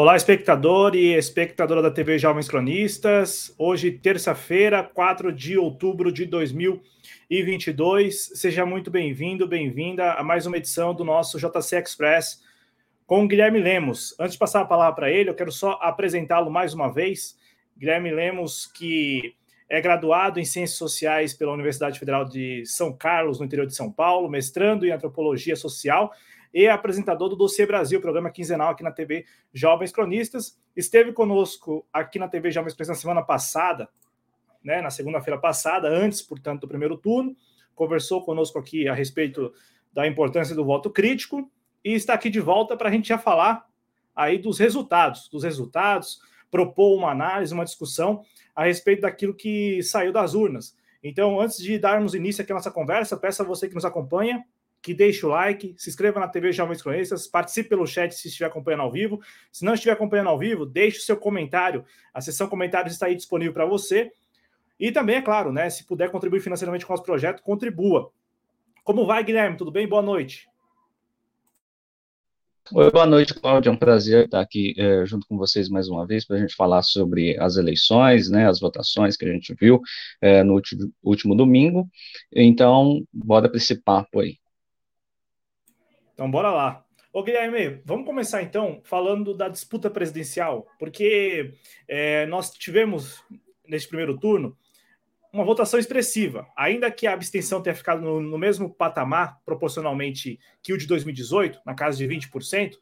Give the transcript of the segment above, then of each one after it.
Olá, espectador e espectadora da TV Jovens Cronistas. Hoje, terça-feira, 4 de outubro de 2022. Seja muito bem-vindo, bem-vinda a mais uma edição do nosso JC Express com Guilherme Lemos. Antes de passar a palavra para ele, eu quero só apresentá-lo mais uma vez. Guilherme Lemos, que é graduado em Ciências Sociais pela Universidade Federal de São Carlos, no interior de São Paulo, mestrando em Antropologia Social e apresentador do Doce Brasil, programa quinzenal aqui na TV Jovens Cronistas. Esteve conosco aqui na TV Jovens Cronistas na semana passada, né, na segunda-feira passada, antes, portanto, do primeiro turno. Conversou conosco aqui a respeito da importância do voto crítico e está aqui de volta para a gente já falar aí dos resultados, propor uma análise, uma discussão a respeito daquilo que saiu das urnas. Então, antes de darmos início aqui à nossa conversa, peço a você que nos acompanha, que deixe o like, se inscreva na TV Jovens Cronistas, participe pelo chat se estiver acompanhando ao vivo. Se não estiver acompanhando ao vivo, deixe o seu comentário. A seção comentários está aí disponível para você. E também, é claro, né, se puder contribuir financeiramente com o nosso projeto, contribua. Como vai, Guilherme? Tudo bem? Boa noite. Oi, boa noite, Cláudio. É um prazer estar aqui junto com vocês mais uma vez para a gente falar sobre as eleições, né, as votações que a gente viu no último domingo. Então, bora para esse papo aí. Então, bora lá. Ô, Guilherme, vamos começar, então, falando da disputa presidencial, porque nós tivemos, neste primeiro turno, uma votação expressiva. Ainda que a abstenção tenha ficado no mesmo patamar, proporcionalmente, que o de 2018, na casa de 20%,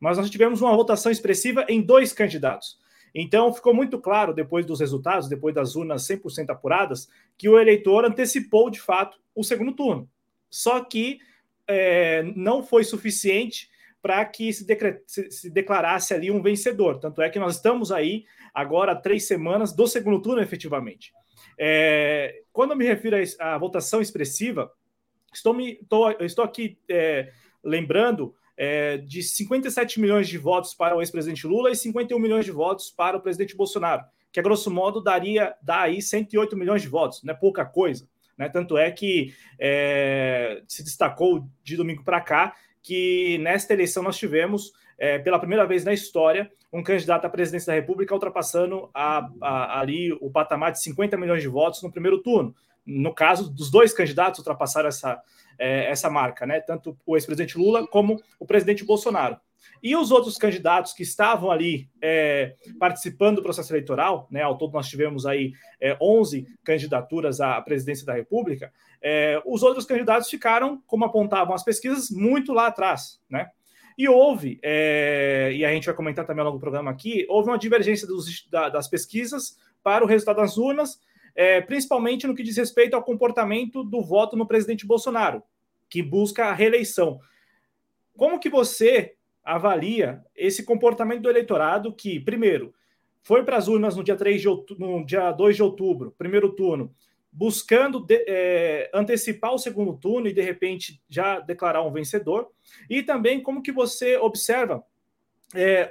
mas nós tivemos uma votação expressiva em dois candidatos. Então, ficou muito claro, depois dos resultados, depois das urnas 100% apuradas, que o eleitor antecipou, de fato, o segundo turno. Só que não foi suficiente para que se declarasse ali um vencedor. Tanto é que nós estamos aí agora 3 semanas do segundo turno, efetivamente. Quando eu me refiro à votação expressiva, estou aqui lembrando de 57 milhões de votos para o ex-presidente Lula e 51 milhões de votos para o presidente Bolsonaro, que a grosso modo dá aí 108 milhões de votos, não é pouca coisa. Né? Tanto é que se destacou de domingo para cá que nesta eleição nós tivemos, pela primeira vez na história, um candidato à presidência da República ultrapassando ali o patamar de 50 milhões de votos no primeiro turno. No caso, dos dois candidatos ultrapassaram essa marca, né? Tanto o ex-presidente Lula como o presidente Bolsonaro. E os outros candidatos que estavam ali participando do processo eleitoral, né, ao todo nós tivemos aí 11 candidaturas à presidência da República, os outros candidatos ficaram, como apontavam as pesquisas, muito lá atrás, né? E houve, e a gente vai comentar também ao longo do programa aqui, houve uma divergência das pesquisas para o resultado das urnas, principalmente no que diz respeito ao comportamento do voto no presidente Bolsonaro, que busca a reeleição. Como que você avalia esse comportamento do eleitorado que, primeiro, foi para as urnas no dia 2 de outubro, primeiro turno, buscando antecipar o segundo turno e, de repente, já declarar um vencedor? E também como que você observa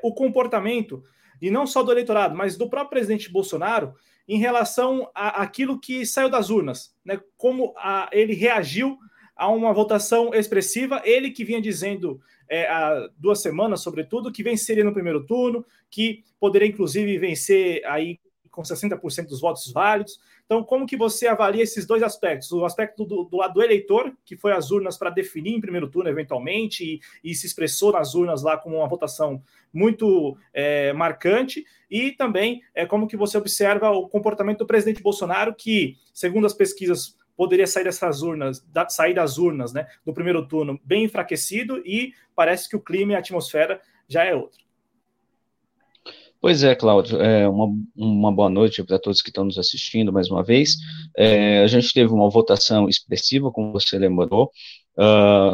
o comportamento, e não só do eleitorado, mas do próprio presidente Bolsonaro, em relação àquilo que saiu das urnas, né? Como ele reagiu a uma votação expressiva, ele que vinha dizendo há 2 semanas, sobretudo, que venceria no primeiro turno, que poderia, inclusive, vencer aí com 60% dos votos válidos. Então, como que você avalia esses dois aspectos? O aspecto do lado do eleitor, que foi às urnas para definir em primeiro turno, eventualmente, e se expressou nas urnas lá com uma votação muito marcante, e também como que você observa o comportamento do presidente Bolsonaro, que, segundo as pesquisas, poderia sair das urnas, né, do primeiro turno bem enfraquecido, e parece que o clima e a atmosfera já é outra. Pois é, Cláudio, uma boa noite para todos que estão nos assistindo mais uma vez. A gente teve uma votação expressiva, como você lembrou,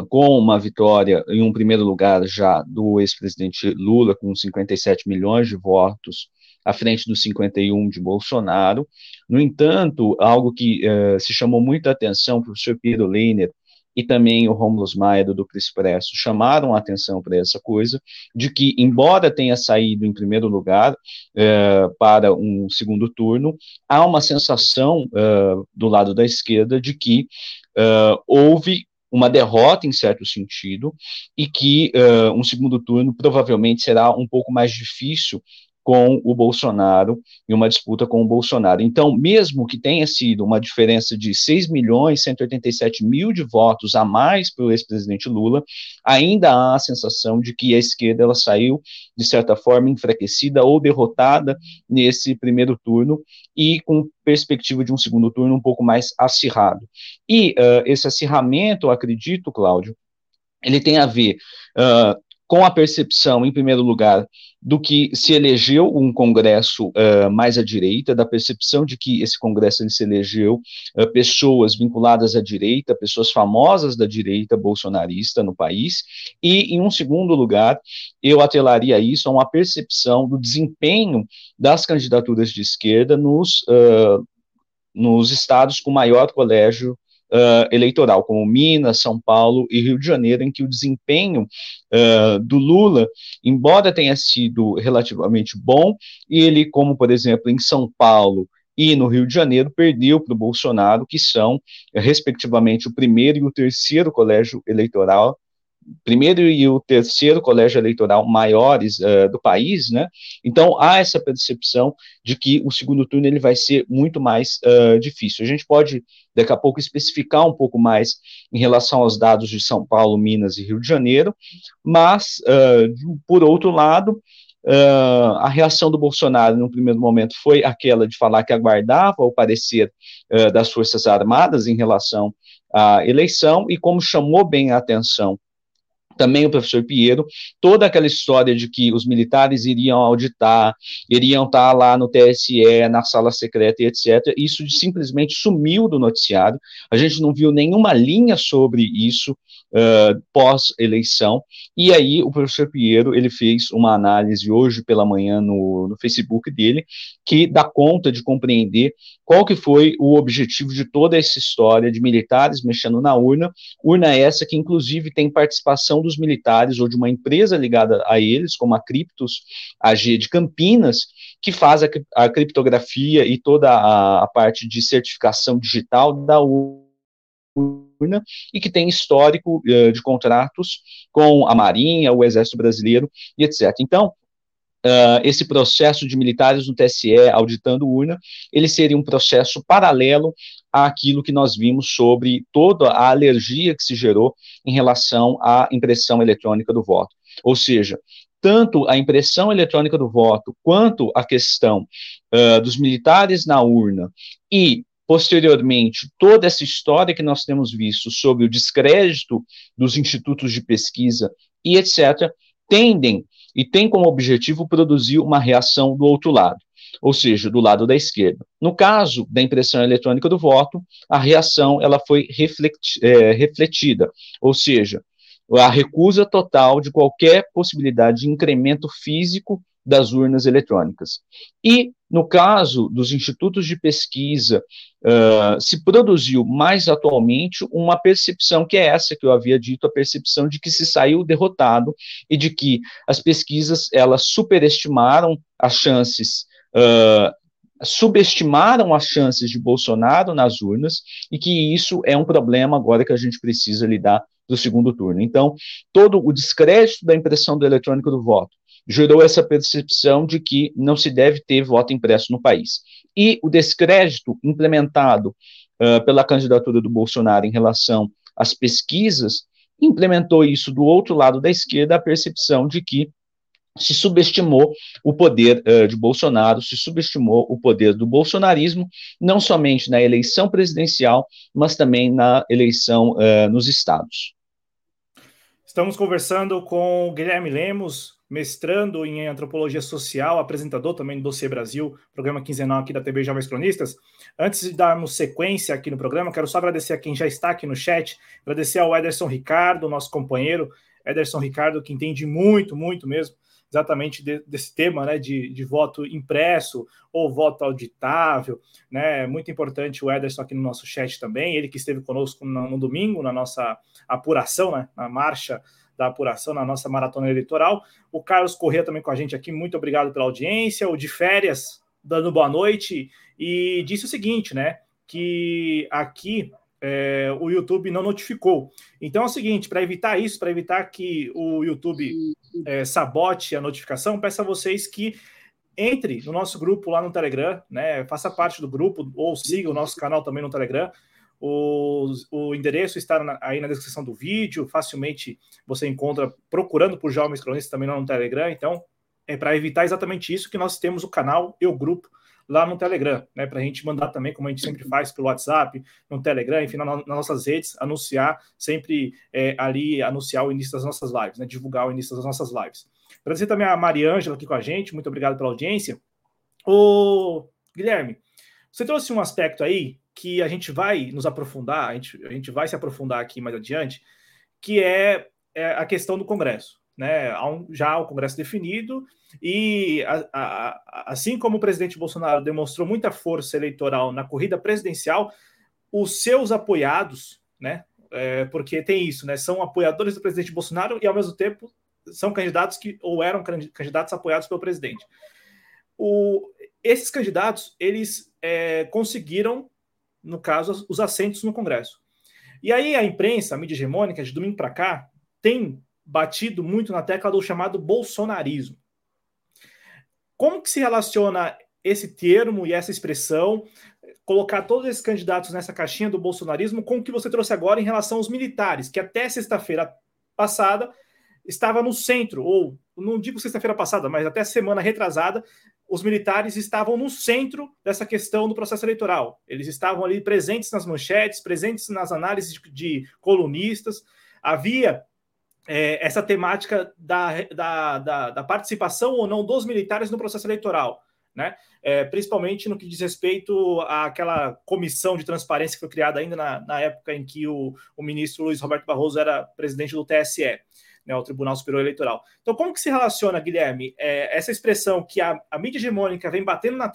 com uma vitória em um primeiro lugar já do ex-presidente Lula, com 57 milhões de votos, à frente dos 51 de Bolsonaro. No entanto, algo que se chamou muita atenção, o professor Piero Leiner e também o Rômulo Maia do Duplo Expresso chamaram a atenção para essa coisa, de que, embora tenha saído em primeiro lugar para um segundo turno, há uma sensação do lado da esquerda de que houve uma derrota em certo sentido, e que um segundo turno provavelmente será um pouco mais difícil com o Bolsonaro, e uma disputa com o Bolsonaro. Então, mesmo que tenha sido uma diferença de 6.187.000 de votos a mais para o ex-presidente Lula, ainda há a sensação de que a esquerda ela saiu, de certa forma, enfraquecida ou derrotada nesse primeiro turno, e com perspectiva de um segundo turno um pouco mais acirrado. E esse acirramento, eu acredito, Cláudio, ele tem a ver com a percepção, em primeiro lugar, do que se elegeu um Congresso mais à direita, da percepção de que esse Congresso ele se elegeu pessoas vinculadas à direita, pessoas famosas da direita bolsonarista no país, e, em um segundo lugar, eu atrelaria isso a uma percepção do desempenho das candidaturas de esquerda nos estados com maior colégio eleitoral, como Minas, São Paulo e Rio de Janeiro, em que o desempenho do Lula, embora tenha sido relativamente bom, ele, como por exemplo em São Paulo e no Rio de Janeiro, perdeu para o Bolsonaro, que são, respectivamente, o primeiro e o terceiro colégio eleitoral maiores do país, né? Então, há essa percepção de que o segundo turno ele vai ser muito mais difícil. A gente pode, daqui a pouco, especificar um pouco mais em relação aos dados de São Paulo, Minas e Rio de Janeiro, mas, por outro lado, a reação do Bolsonaro, no primeiro momento, foi aquela de falar que aguardava o parecer das Forças Armadas em relação à eleição, e como chamou bem a atenção também o professor Pinheiro, toda aquela história de que os militares iriam auditar, iriam estar lá no TSE, na sala secreta e etc., isso simplesmente sumiu do noticiário, a gente não viu nenhuma linha sobre isso pós-eleição, e aí o professor Pinheiro, ele fez uma análise hoje pela manhã no Facebook dele, que dá conta de compreender qual que foi o objetivo de toda essa história de militares mexendo na urna, urna essa que inclusive tem participação dos militares ou de uma empresa ligada a eles, como a Criptos AG de Campinas, que faz a criptografia e toda a parte de certificação digital da urna, e que tem histórico de contratos com a Marinha, o Exército Brasileiro e etc. Então, esse processo de militares no TSE auditando urna, ele seria um processo paralelo àquilo que nós vimos sobre toda a alergia que se gerou em relação à impressão eletrônica do voto. Ou seja, tanto a impressão eletrônica do voto quanto a questão dos militares na urna e, posteriormente, toda essa história que nós temos visto sobre o descrédito dos institutos de pesquisa e etc., tendem e tem como objetivo produzir uma reação do outro lado, ou seja, do lado da esquerda. No caso da impressão eletrônica do voto, a reação ela foi refletida, ou seja, a recusa total de qualquer possibilidade de incremento físico das urnas eletrônicas. E, no caso dos institutos de pesquisa, se produziu mais atualmente uma percepção, que é essa que eu havia dito, a percepção de que se saiu derrotado e de que as pesquisas elas superestimaram as chances, subestimaram as chances de Bolsonaro nas urnas, e que isso é um problema agora que a gente precisa lidar do segundo turno. Então, todo o descrédito da impressão do eletrônico do voto gerou essa percepção de que não se deve ter voto impresso no país. E o descrédito implementado pela candidatura do Bolsonaro em relação às pesquisas, implementou isso do outro lado da esquerda, a percepção de que se subestimou o poder de Bolsonaro, se subestimou o poder do bolsonarismo, não somente na eleição presidencial, mas também na eleição nos estados. Estamos conversando com o Guilherme Lemos, mestrando em Antropologia Social, apresentador também do Doce Brasil, programa quinzenal aqui da TV Jovens Cronistas. Antes de darmos sequência aqui no programa, quero só agradecer a quem já está aqui no chat, agradecer ao Ederson Ricardo, nosso companheiro, Ederson Ricardo, que entende muito, muito mesmo, exatamente desse tema, né, de voto impresso ou voto auditável, né? Muito importante o Ederson aqui no nosso chat também, ele que esteve conosco no domingo, na nossa apuração, né, na marcha da apuração, na nossa maratona eleitoral. O Carlos Corrêa também com a gente aqui, muito obrigado pela audiência. O de férias, dando boa noite, e disse o seguinte, né, que aqui o YouTube não notificou. Então é o seguinte, para evitar isso, para evitar que o YouTube sabote a notificação, peço a vocês que entre no nosso grupo lá no Telegram, né? Faça parte do grupo ou siga o nosso canal também no Telegram. O endereço está aí na descrição do vídeo, facilmente você encontra procurando por Jovens Cronistas também lá no Telegram. Então é para evitar exatamente isso que nós temos o canal e o grupo lá no Telegram, né, para a gente mandar também, como a gente sempre faz, pelo WhatsApp, no Telegram, enfim, nas nossas redes, anunciar sempre ali, anunciar o início das nossas lives, né, divulgar o início das nossas lives. Agradecer também a Mariângela aqui com a gente, muito obrigado pela audiência. Ô, Guilherme, você trouxe um aspecto aí que a gente vai nos aprofundar, a gente vai se aprofundar aqui mais adiante, que é a questão do Congresso. Né, já o Congresso definido, e assim como o presidente Bolsonaro demonstrou muita força eleitoral na corrida presidencial, os seus apoiados, né, porque tem isso, né, são apoiadores do presidente Bolsonaro e, ao mesmo tempo, são candidatos que ou eram candidatos apoiados pelo presidente. Esses candidatos, eles conseguiram, no caso, os assentos no Congresso. E aí a imprensa, a mídia hegemônica, de domingo para cá, tem batido muito na tecla do chamado bolsonarismo. Como que se relaciona esse termo e essa expressão, colocar todos esses candidatos nessa caixinha do bolsonarismo, com o que você trouxe agora em relação aos militares, que até sexta-feira passada estava no centro, ou não digo sexta-feira passada, mas até semana retrasada, os militares estavam no centro dessa questão do processo eleitoral. Eles estavam ali presentes nas manchetes, presentes nas análises de colunistas. Havia essa temática da participação ou não dos militares no processo eleitoral, né? Principalmente no que diz respeito àquela comissão de transparência que foi criada ainda na época em que o ministro Luiz Roberto Barroso era presidente do TSE, né, o Tribunal Superior Eleitoral. Então, como que se relaciona, Guilherme, essa expressão que a mídia hegemônica vem batendo na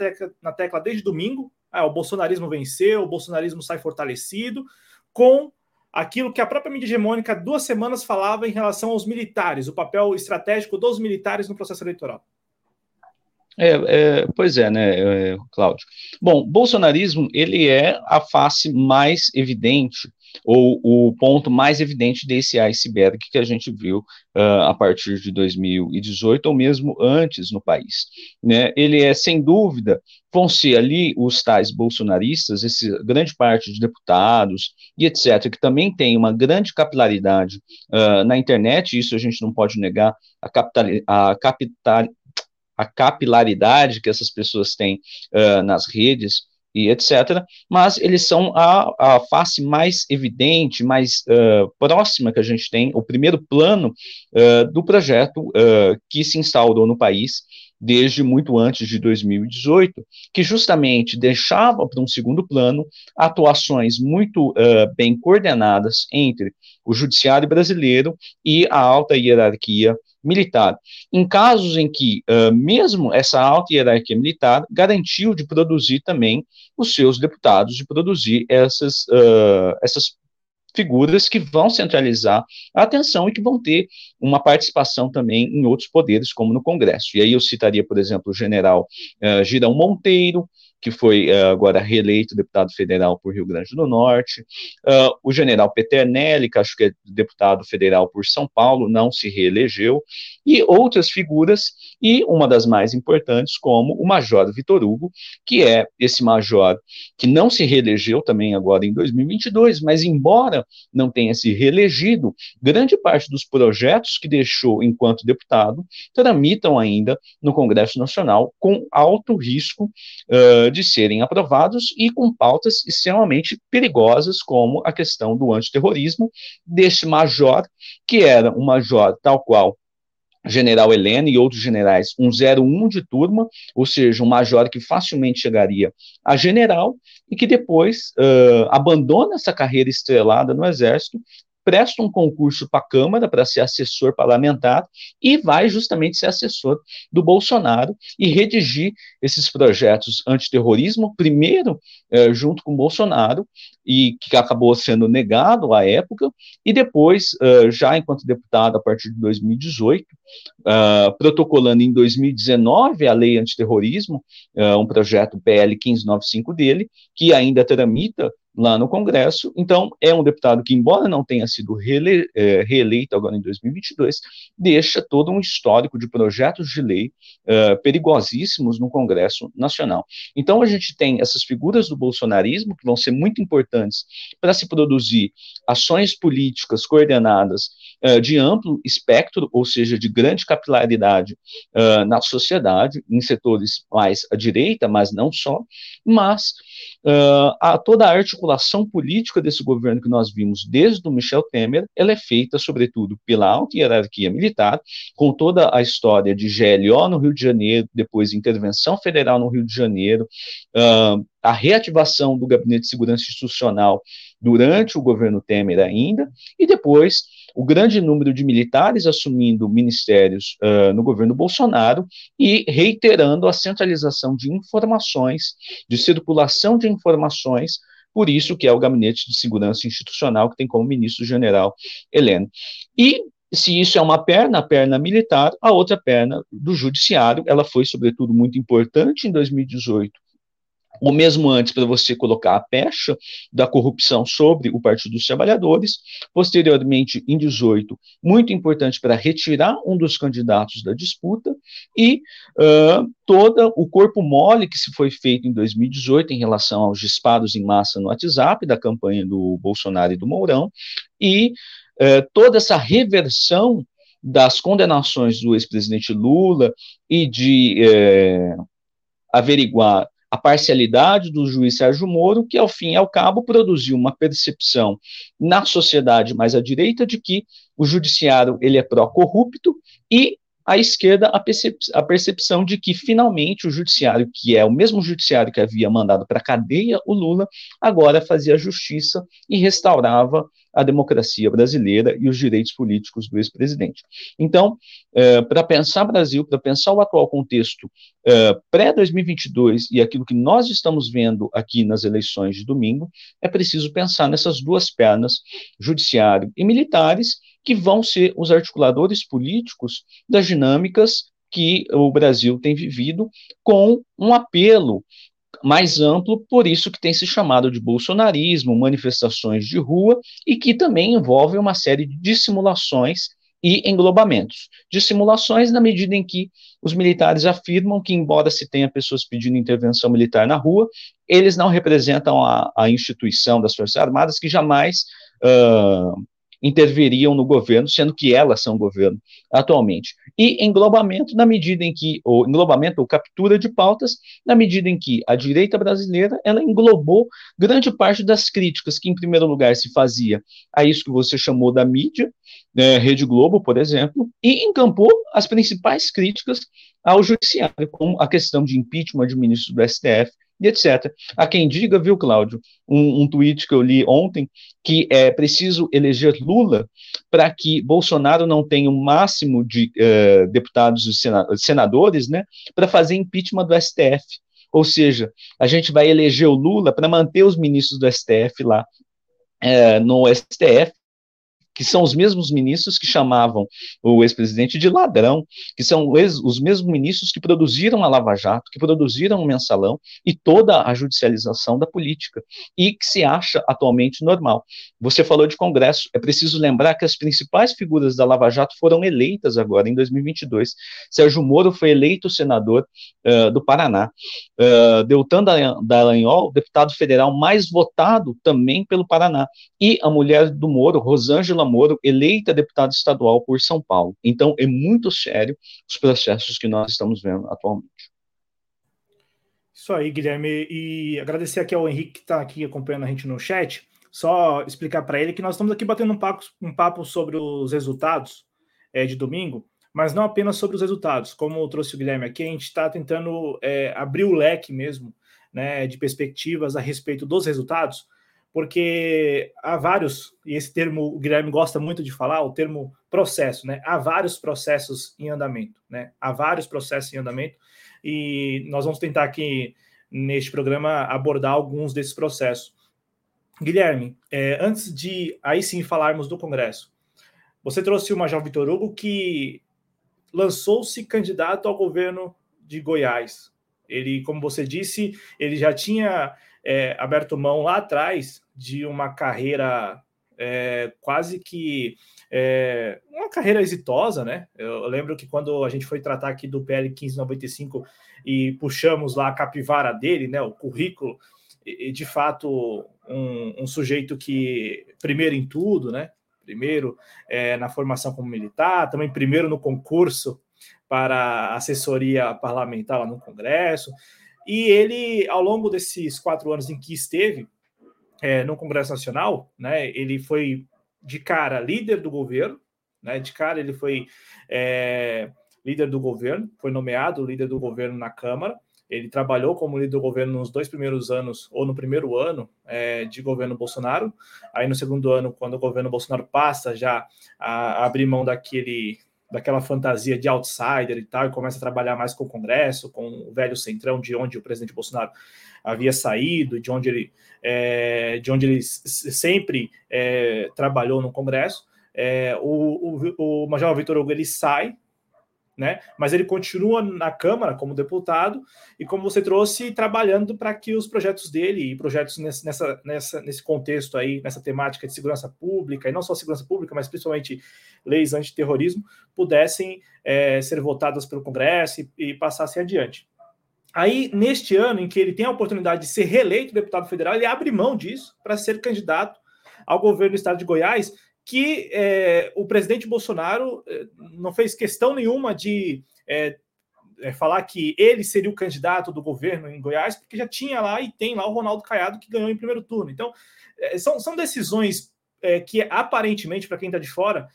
tecla desde domingo, o bolsonarismo venceu, o bolsonarismo sai fortalecido, com aquilo que a própria mídia hegemônica há 2 semanas falava em relação aos militares, o papel estratégico dos militares no processo eleitoral? Pois é, né, Cláudio? Bom, bolsonarismo, ele é a face mais evidente, ou o ponto mais evidente desse iceberg que a gente viu a partir de 2018, ou mesmo antes no país. Né? Ele é, sem dúvida, vão ser ali os tais bolsonaristas, grande parte de deputados e etc., que também tem uma grande capilaridade na internet, isso a gente não pode negar, a capilaridade que essas pessoas têm nas redes e etc., mas eles são a face mais evidente, mais próxima que a gente tem, o primeiro plano do projeto que se instaurou no país desde muito antes de 2018, que justamente deixava para um segundo plano atuações muito bem coordenadas entre o judiciário brasileiro e a alta hierarquia militar, em casos em que mesmo essa alta hierarquia militar garantiu de produzir também os seus deputados, de produzir essas figuras que vão centralizar a atenção e que vão ter uma participação também em outros poderes, como no Congresso. E aí eu citaria, por exemplo, o general Girão Monteiro, que foi agora reeleito deputado federal por Rio Grande do Norte, o general Peternelli, que acho que é deputado federal por São Paulo, não se reelegeu, e outras figuras, e uma das mais importantes, como o Major Vitor Hugo, que é esse major que não se reelegeu também agora em 2022, mas embora não tenha se reelegido, grande parte dos projetos que deixou enquanto deputado tramitam ainda no Congresso Nacional com alto risco de serem aprovados e com pautas extremamente perigosas, como a questão do antiterrorismo, deste major, que era um major tal qual general Helena e outros generais, um 01 de turma, ou seja, um major que facilmente chegaria a general e que depois abandona essa carreira estrelada no Exército, presta um concurso para a Câmara para ser assessor parlamentar e vai justamente ser assessor do Bolsonaro e redigir esses projetos antiterrorismo, primeiro junto com o Bolsonaro, e que acabou sendo negado à época, e depois, já enquanto deputado, a partir de 2018, protocolando em 2019 a Lei Antiterrorismo, um projeto PL 1595 dele, que ainda tramita lá no Congresso. Então, é um deputado que, embora não tenha sido reeleito agora em 2022, deixa todo um histórico de projetos de lei perigosíssimos no Congresso Nacional. Então, a gente tem essas figuras do bolsonarismo, que vão ser muito importantes para se produzir ações políticas coordenadas de amplo espectro, ou seja, de grande capilaridade na sociedade, em setores mais à direita, mas não só, mas toda a articulação política desse governo que nós vimos desde o Michel Temer, ela é feita, sobretudo, pela alta hierarquia militar, com toda a história de GLO no Rio de Janeiro, depois intervenção federal no Rio de Janeiro, a reativação do Gabinete de Segurança Institucional durante o governo Temer ainda, e depois o grande número de militares assumindo ministérios no governo Bolsonaro e reiterando a centralização de informações, de circulação de informações, por isso que é o Gabinete de Segurança Institucional, que tem como ministro-general Heleno. E se isso é uma perna, a perna militar, a outra perna do judiciário, ela foi, sobretudo, muito importante em 2018, ou mesmo antes, para você colocar a pecha da corrupção sobre o Partido dos Trabalhadores, posteriormente, em 2018, muito importante para retirar um dos candidatos da disputa, e todo o corpo mole que se foi feito em 2018 em relação aos disparos em massa no WhatsApp, da campanha do Bolsonaro e do Mourão, e toda essa reversão das condenações do ex-presidente Lula e de averiguar a parcialidade do juiz Sérgio Moro, que ao fim e ao cabo produziu uma percepção na sociedade mais à direita de que o judiciário ele é pró-corrupto, e à esquerda a percepção de que finalmente o judiciário, que é o mesmo judiciário que havia mandado para a cadeia o Lula, agora fazia justiça e restaurava a democracia brasileira e os direitos políticos do ex-presidente. Então, para pensar Brasil, para pensar o atual contexto pré-2022 e aquilo que nós estamos vendo aqui nas eleições de domingo, é preciso pensar nessas duas pernas, judiciário e militares, que vão ser os articuladores políticos das dinâmicas que o Brasil tem vivido, com um apelo mais amplo, por isso que tem se chamado de bolsonarismo, manifestações de rua, e que também envolvem uma série de dissimulações e englobamentos. Dissimulações na medida em que os militares afirmam que, embora se tenha pessoas pedindo intervenção militar na rua, eles não representam a instituição das Forças Armadas, que jamais interveriam no governo, sendo que elas são governo atualmente. E englobamento na medida em que, ou englobamento ou captura de pautas, na medida em que a direita brasileira, ela englobou grande parte das críticas que, em primeiro lugar, se fazia a isso que você chamou da mídia, Rede Globo, por exemplo, e encampou as principais críticas ao judiciário, como a questão de impeachment de ministro do STF, e etc. Há quem diga, viu, Cláudio, um tweet que eu li ontem, que é preciso eleger Lula para que Bolsonaro não tenha o máximo de deputados e senadores, né, para fazer impeachment do STF. Ou seja, a gente vai eleger o Lula para manter os ministros do STF lá no STF, que são os mesmos ministros que chamavam o ex-presidente de ladrão, que são os mesmos ministros que produziram a Lava Jato, que produziram o Mensalão e toda a judicialização da política, e que se acha atualmente normal. Você falou de Congresso, é preciso lembrar que as principais figuras da Lava Jato foram eleitas agora, em 2022. Sérgio Moro foi eleito senador do Paraná. Deltan Dallagnol, deputado federal mais votado também pelo Paraná. E a mulher do Moro, Rosângela Moro, eleita deputada estadual por São Paulo. Então, é muito sério os processos que nós estamos vendo atualmente. Isso aí, Guilherme. E agradecer aqui ao Henrique, que está aqui acompanhando a gente no chat. Só explicar para ele que nós estamos aqui batendo um papo sobre os resultados de domingo, mas não apenas sobre os resultados. Como trouxe o Guilherme aqui, a gente está tentando abrir o leque mesmo, né, de perspectivas a respeito dos resultados, porque há vários, e esse termo o Guilherme gosta muito de falar, o termo processo, né? Há vários processos em andamento, né? Há vários processos em andamento, e nós vamos tentar aqui, neste programa, abordar alguns desses processos. Guilherme, antes de, aí sim, falarmos do Congresso, você trouxe o Major Vitor Hugo, que lançou-se candidato ao governo de Goiás. Ele, como você disse, ele já tinha aberto mão lá atrás de uma carreira quase que uma carreira exitosa, né? Eu lembro que quando a gente foi tratar aqui do PL 1595 e puxamos lá a capivara dele, né, o currículo, e de fato um sujeito que primeiro em tudo, né? Primeiro na formação como militar, também primeiro no concurso para assessoria parlamentar lá no Congresso. E ele, ao longo desses 4 anos em que esteve no Congresso Nacional, né, ele foi de cara líder do governo, né, de cara ele foi líder do governo, foi nomeado líder do governo na Câmara. Ele trabalhou como líder do governo nos 2 primeiros anos, ou no primeiro ano de governo Bolsonaro. Aí no segundo ano, quando o governo Bolsonaro passa já a abrir mão daquela fantasia de outsider e tal, e começa a trabalhar mais com o Congresso, com o velho centrão de onde o presidente Bolsonaro havia saído, de onde ele sempre trabalhou no Congresso. O Major Vitor Hugo, ele sai, né? Mas ele continua na Câmara como deputado e, como você trouxe, trabalhando para que os projetos dele e projetos nesse contexto aí, nessa temática de segurança pública, e não só segurança pública, mas principalmente leis antiterrorismo, pudessem ser votadas pelo Congresso e passassem adiante. Aí, neste ano em que ele tem a oportunidade de ser reeleito deputado federal, ele abre mão disso para ser candidato ao governo do estado de Goiás, que o presidente Bolsonaro não fez questão nenhuma de falar que ele seria o candidato do governo em Goiás, porque já tinha lá e tem lá o Ronaldo Caiado, que ganhou em primeiro turno. Então, são decisões que, aparentemente, para quem está de fora,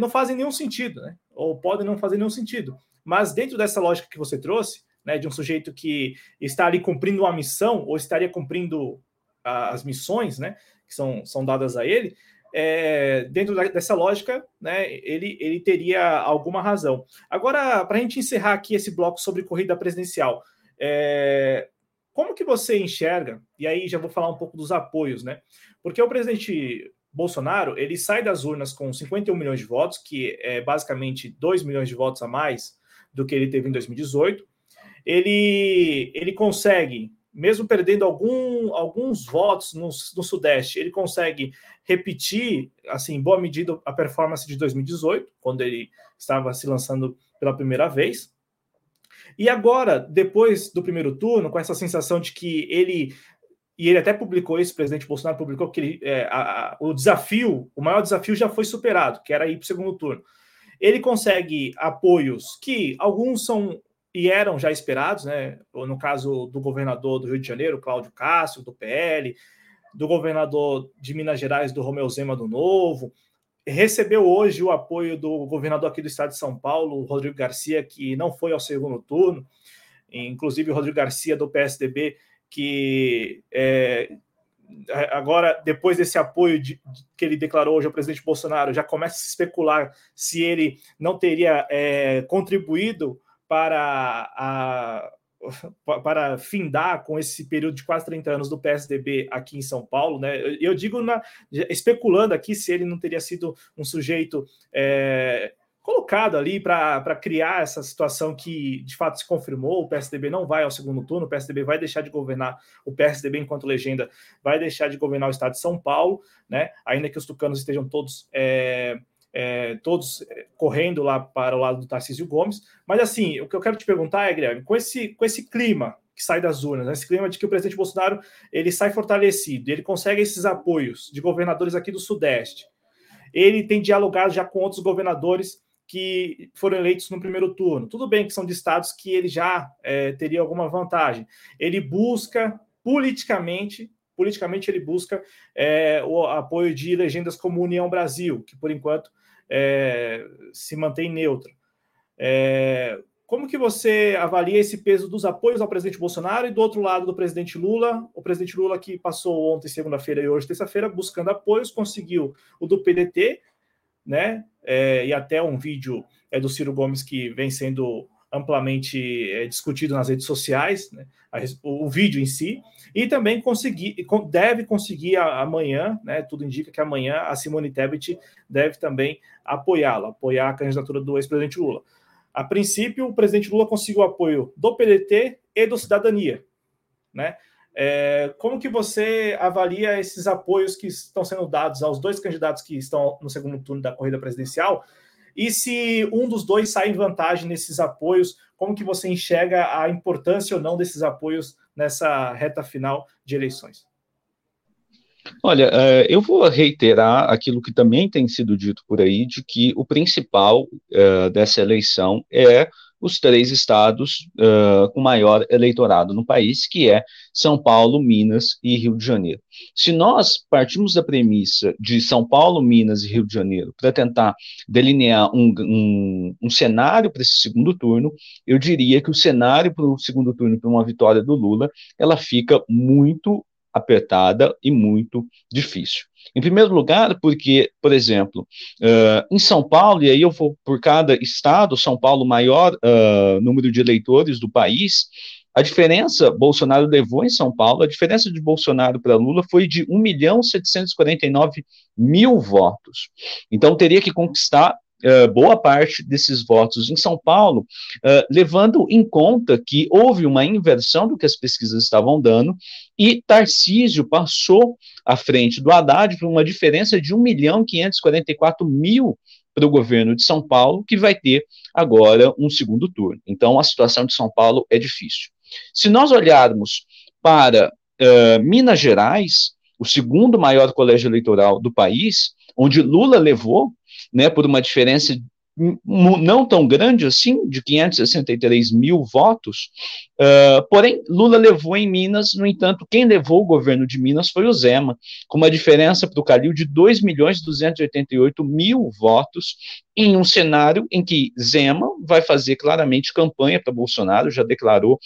não fazem nenhum sentido, né? Ou podem não fazer nenhum sentido. Mas dentro dessa lógica que você trouxe, né, de um sujeito que está ali cumprindo uma missão, ou estaria cumprindo as missões, né, que são dadas a ele, dentro dessa lógica, né, ele teria alguma razão. Agora, para a gente encerrar aqui esse bloco sobre corrida presidencial, como que você enxerga, e aí já vou falar um pouco dos apoios, né? Porque o presidente Bolsonaro, ele sai das urnas com 51 milhões de votos, que é basicamente 2 milhões de votos a mais do que ele teve em 2018. Ele consegue, mesmo perdendo alguns votos no Sudeste, ele consegue repetir, assim, em boa medida, a performance de 2018, quando ele estava se lançando pela primeira vez. E agora, depois do primeiro turno, com essa sensação de que ele até publicou isso, o presidente Bolsonaro publicou que o maior desafio já foi superado, que era ir para o segundo turno. Ele consegue apoios que alguns são e eram já esperados, né? No caso do governador do Rio de Janeiro, Cláudio Castro, do PL, do governador de Minas Gerais, do Romeu Zema, do Novo. Recebeu hoje o apoio do governador aqui do estado de São Paulo, Rodrigo Garcia, que não foi ao segundo turno. Inclusive, o Rodrigo Garcia, do PSDB, que agora, depois desse apoio que ele declarou hoje ao presidente Bolsonaro, já começa a especular se ele não teria contribuído para findar com esse período de quase 30 anos do PSDB aqui em São Paulo, né? Eu digo, especulando aqui, se ele não teria sido um sujeito colocado ali para criar essa situação que, de fato, se confirmou. O PSDB não vai ao segundo turno, o PSDB vai deixar de governar, o PSDB, enquanto legenda, vai deixar de governar o estado de São Paulo, né? Ainda que os tucanos estejam todos correndo lá para o lado do Tarcísio Gomes. Mas, assim, o que eu quero te perguntar Guilherme, com esse clima que sai das urnas, né, esse clima de que o presidente Bolsonaro ele sai fortalecido, ele consegue esses apoios de governadores aqui do Sudeste, ele tem dialogado já com outros governadores que foram eleitos no primeiro turno. Tudo bem que são de estados que ele já teria alguma vantagem. Ele busca, politicamente ele busca o apoio de legendas como União Brasil, que, por enquanto, se mantém neutra. Como que você avalia esse peso dos apoios ao presidente Bolsonaro e, do outro lado, do presidente Lula? O presidente Lula, que passou ontem, segunda-feira, e hoje, terça-feira, buscando apoios, conseguiu o do PDT, né? E até um vídeo do Ciro Gomes que vem sendo amplamente discutido nas redes sociais, né, o vídeo em si, e também deve conseguir amanhã, né, tudo indica que amanhã a Simone Tebet deve também apoiar a candidatura do ex-presidente Lula. A princípio, o presidente Lula conseguiu o apoio do PDT e do Cidadania, né? Como que você avalia esses apoios que estão sendo dados aos dois candidatos que estão no segundo turno da corrida presidencial? E se um dos dois sai em vantagem nesses apoios, como que você enxerga a importância ou não desses apoios nessa reta final de eleições? Olha, eu vou reiterar aquilo que também tem sido dito por aí, de que o principal dessa eleição é os três estados com maior eleitorado no país, que é São Paulo, Minas e Rio de Janeiro. Se nós partimos da premissa de São Paulo, Minas e Rio de Janeiro para tentar delinear um cenário para esse segundo turno, eu diria que o cenário para o segundo turno, para uma vitória do Lula, ela fica muito apertada e muito difícil. Em primeiro lugar, porque, por exemplo, em São Paulo, e aí eu vou por cada estado, São Paulo, maior número de eleitores do país, a diferença, Bolsonaro levou em São Paulo, a diferença de Bolsonaro para Lula foi de 1.749.000 votos. Então, teria que conquistar boa parte desses votos em São Paulo, levando em conta que houve uma inversão do que as pesquisas estavam dando, e Tarcísio passou à frente do Haddad por uma diferença de 1.544.000 para o governo de São Paulo, que vai ter agora um segundo turno. Então, a situação de São Paulo é difícil. Se nós olharmos para Minas Gerais, o segundo maior colégio eleitoral do país, onde Lula levou, né, por uma diferença não tão grande assim, de 563.000 votos, porém, Lula levou em Minas, no entanto, quem levou o governo de Minas foi o Zema, com uma diferença para o Calil de 2.288.000 votos, em um cenário em que Zema vai fazer claramente campanha para Bolsonaro, já declarou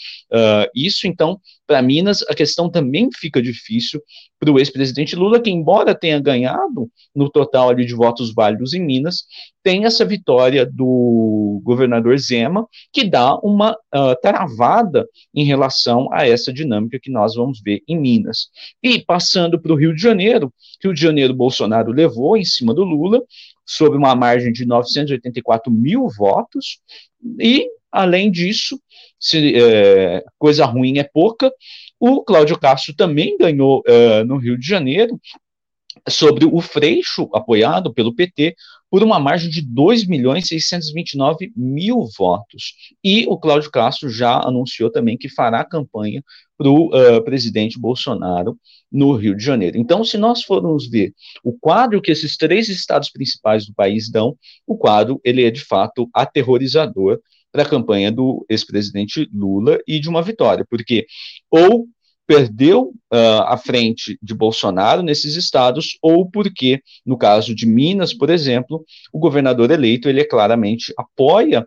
isso, então, para Minas, a questão também fica difícil para o ex-presidente Lula, que embora tenha ganhado no total ali de votos válidos em Minas, tem essa vitória do governador Zema, que dá uma travada em relação a essa dinâmica que nós vamos ver em Minas. E passando para o Rio de Janeiro Bolsonaro levou em cima do Lula, sob uma margem de 984.000 votos, e, além disso, coisa ruim é pouca, o Cláudio Castro também ganhou no Rio de Janeiro, sobre o Freixo, apoiado pelo PT, por uma margem de 2.629.000 votos. E o Cláudio Castro já anunciou também que fará campanha para o presidente Bolsonaro no Rio de Janeiro. Então, se nós formos ver o quadro que esses três estados principais do país dão, o quadro ele é, de fato, aterrorizador para a campanha do ex-presidente Lula e de uma vitória, porque ou perdeu a frente de Bolsonaro nesses estados, ou porque, no caso de Minas, por exemplo, o governador eleito, ele claramente apoia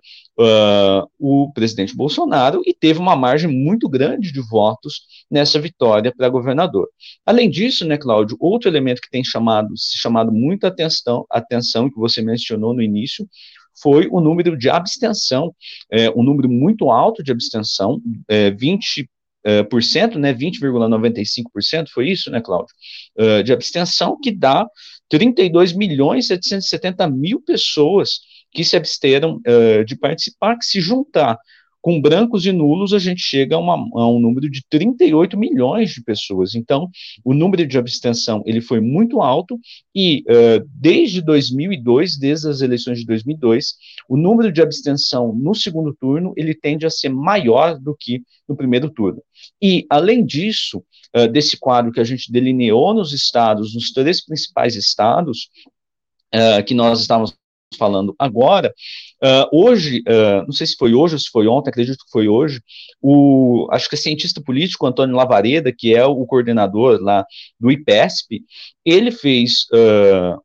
o presidente Bolsonaro e teve uma margem muito grande de votos nessa vitória para governador. Além disso, né, Cláudio, outro elemento que tem chamado muita atenção, que você mencionou no início, foi o número de abstenção, um número muito alto de abstenção, 20%, né, 20,95%, foi isso, né, Cláudio, de abstenção, que dá 32.770.000 pessoas que se absteram de participar, que se juntar com brancos e nulos, a gente chega a um número de 38 milhões de pessoas. Então, o número de abstenção ele foi muito alto e, desde 2002, desde as eleições de 2002, o número de abstenção no segundo turno ele tende a ser maior do que no primeiro turno. E, além disso, desse quadro que a gente delineou nos estados, nos três principais estados que nós estávamos falando agora, hoje, não sei se foi hoje ou se foi ontem, acredito que foi hoje, acho que é cientista político Antônio Lavareda, que é o coordenador lá do IPESP, ele fez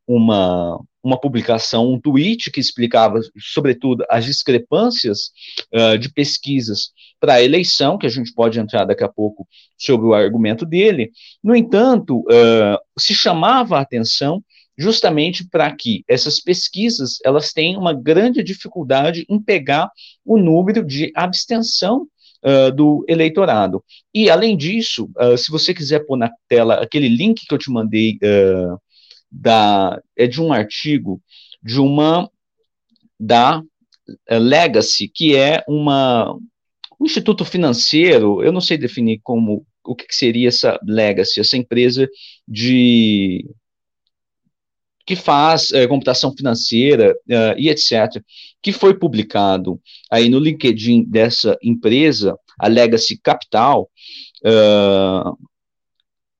uma publicação, um tweet que explicava, sobretudo, as discrepâncias de pesquisas para a eleição, que a gente pode entrar daqui a pouco sobre o argumento dele. No entanto, se chamava a atenção justamente para que essas pesquisas elas têm uma grande dificuldade em pegar o número de abstenção do eleitorado. E, além disso, se você quiser pôr na tela aquele link que eu te mandei, é de um artigo da Legacy, que é um instituto financeiro, eu não sei definir como o que seria essa Legacy, essa empresa que faz computação financeira e etc., que foi publicado aí no LinkedIn dessa empresa, a Legacy Capital.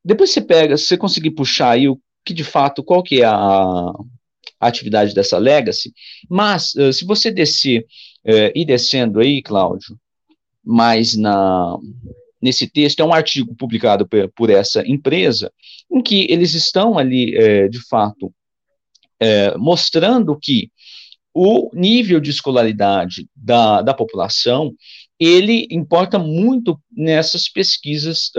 Depois você pega, se você conseguir puxar aí o que de fato, qual que é a atividade dessa Legacy, mas se você descer, e descendo aí, Cláudio, mais nesse texto, é um artigo publicado por essa empresa, em que eles estão ali, de fato, mostrando que o nível de escolaridade da população, ele importa muito nessas pesquisas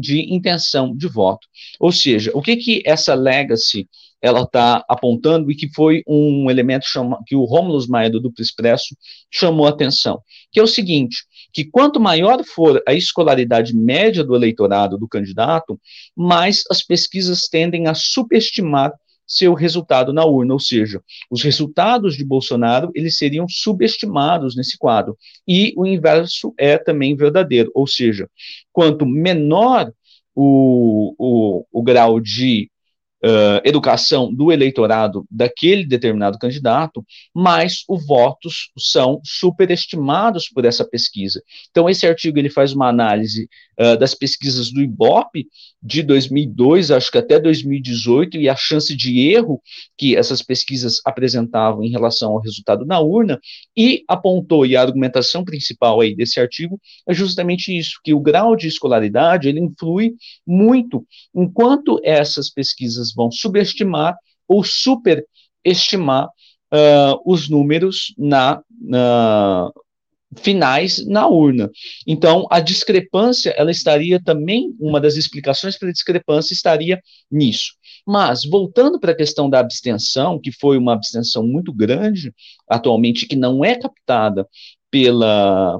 de intenção de voto. Ou seja, o que essa Legacy ela está apontando, e que foi um elemento que o Rômulo Maia do Duplo Expresso chamou a atenção, que é o seguinte, que quanto maior for a escolaridade média do eleitorado do candidato, mais as pesquisas tendem a superestimar seu resultado na urna, ou seja, os resultados de Bolsonaro, eles seriam subestimados nesse quadro, e o inverso é também verdadeiro, ou seja, quanto menor o grau de educação do eleitorado daquele determinado candidato, mas os votos são superestimados por essa pesquisa. Então, esse artigo ele faz uma análise das pesquisas do Ibope de 2002, acho que até 2018, e a chance de erro que essas pesquisas apresentavam em relação ao resultado na urna, e apontou, e a argumentação principal aí desse artigo é justamente isso, que o grau de escolaridade ele influi muito, enquanto essas pesquisas vão subestimar ou superestimar os números finais na urna. Então, a discrepância, ela estaria também, uma das explicações para a discrepância estaria nisso. Mas, voltando para a questão da abstenção, que foi uma abstenção muito grande, atualmente, que não é captada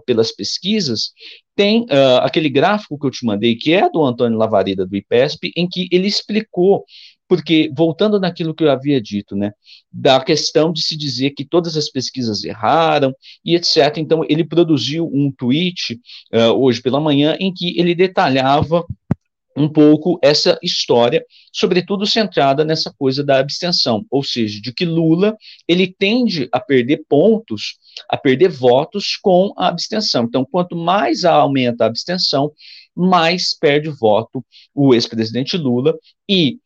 pelas pesquisas, tem aquele gráfico que eu te mandei, que é do Antônio Lavareda, do IPESP, em que ele explicou, porque, voltando naquilo que eu havia dito, né, da questão de se dizer que todas as pesquisas erraram, e etc., então ele produziu um tweet hoje pela manhã, em que ele detalhava um pouco essa história, sobretudo centrada nessa coisa da abstenção, ou seja, de que Lula, ele tende a perder pontos, a perder votos com a abstenção. Então, quanto mais aumenta a abstenção, mais perde voto o ex-presidente Lula, e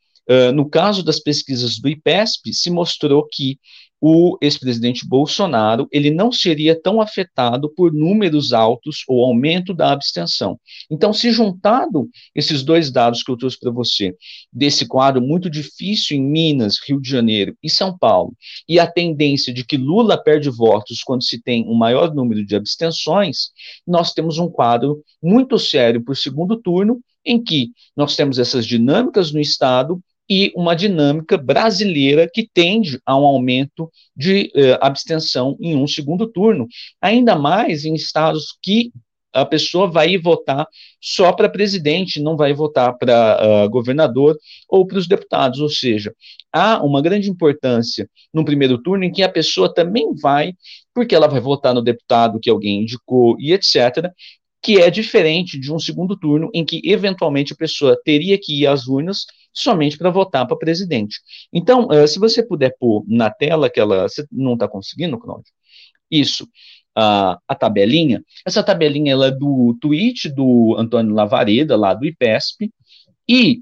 no caso das pesquisas do IPESP, se mostrou que o ex-presidente Bolsonaro, ele não seria tão afetado por números altos ou aumento da abstenção. Então, se juntado esses dois dados que eu trouxe para você, desse quadro muito difícil em Minas, Rio de Janeiro e São Paulo, e a tendência de que Lula perde votos quando se tem um maior número de abstenções, nós temos um quadro muito sério para o segundo turno, em que nós temos essas dinâmicas no Estado, e uma dinâmica brasileira que tende a um aumento de abstenção em um segundo turno, ainda mais em estados que a pessoa vai votar só para presidente, não vai votar para governador ou para os deputados, ou seja, há uma grande importância no primeiro turno em que a pessoa também vai, porque ela vai votar no deputado que alguém indicou e etc., que é diferente de um segundo turno em que, eventualmente, a pessoa teria que ir às urnas somente para votar para presidente. Então, se você puder pôr na tela aquela... Você não está conseguindo, Cláudio? Isso, a tabelinha. Essa tabelinha ela é do tweet do Antônio Lavareda, lá do IPESP, e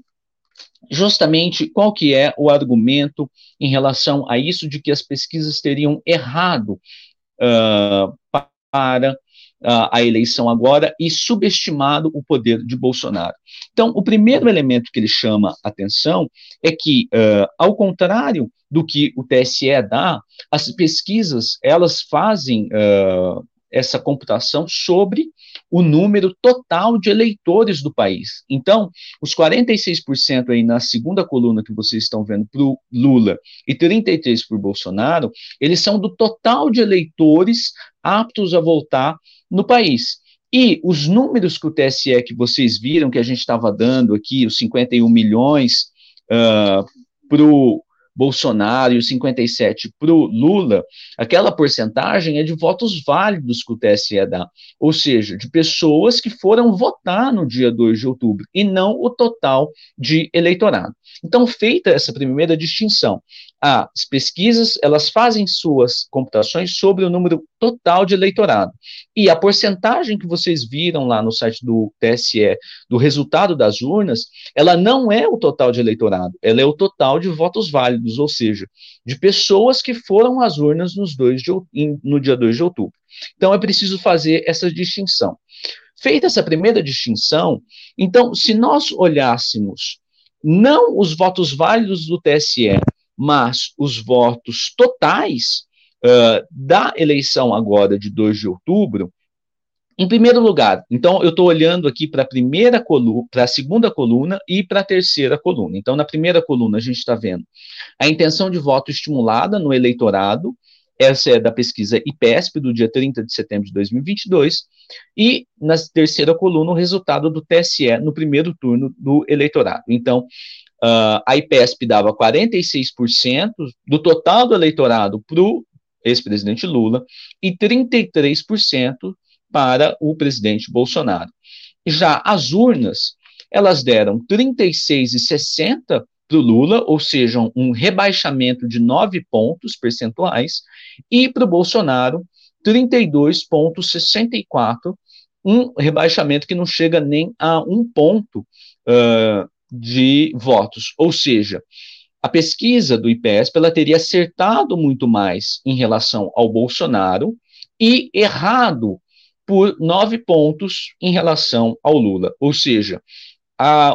justamente qual que é o argumento em relação a isso de que as pesquisas teriam errado para a eleição agora e subestimado o poder de Bolsonaro. Então, o primeiro elemento que ele chama atenção é que, ao contrário do que o TSE dá, as pesquisas, elas fazem essa computação sobre o número total de eleitores do país. Então, os 46% aí na segunda coluna que vocês estão vendo para o Lula e 33% para o Bolsonaro, eles são do total de eleitores aptos a votar no país. E os números que o TSE que vocês viram, que a gente estava dando aqui, os 51 milhões para o Bolsonaro e os 57 para o Lula, aquela porcentagem é de votos válidos que o TSE dá, ou seja, de pessoas que foram votar no dia 2 de outubro, e não o total de eleitorado. Então, feita essa primeira distinção, as pesquisas, elas fazem suas computações sobre o número total de eleitorado. E a porcentagem que vocês viram lá no site do TSE, do resultado das urnas, ela não é o total de eleitorado, ela é o total de votos válidos, ou seja, de pessoas que foram às urnas no dia 2 de outubro. Então, é preciso fazer essa distinção. Feita essa primeira distinção, então, se nós olhássemos não os votos válidos do TSE, mas os votos totais da eleição agora de 2 de outubro, em primeiro lugar, então eu estou olhando aqui para a primeira coluna, para a segunda coluna e para a terceira coluna. Então, na primeira coluna a gente está vendo a intenção de voto estimulada no eleitorado, essa é da pesquisa IPESP, do dia 30 de setembro de 2022, e na terceira coluna o resultado do TSE no primeiro turno do eleitorado. Então, a IPESP dava 46% do total do eleitorado para o ex-presidente Lula e 33% para o presidente Bolsonaro. Já as urnas, elas deram 36,60% para o Lula, ou seja, um rebaixamento de 9 pontos percentuais, e para o Bolsonaro, 32,64%, um rebaixamento que não chega nem a um ponto de votos, ou seja, a pesquisa do IPESP, ela teria acertado muito mais em relação ao Bolsonaro e errado por 9 pontos em relação ao Lula, ou seja,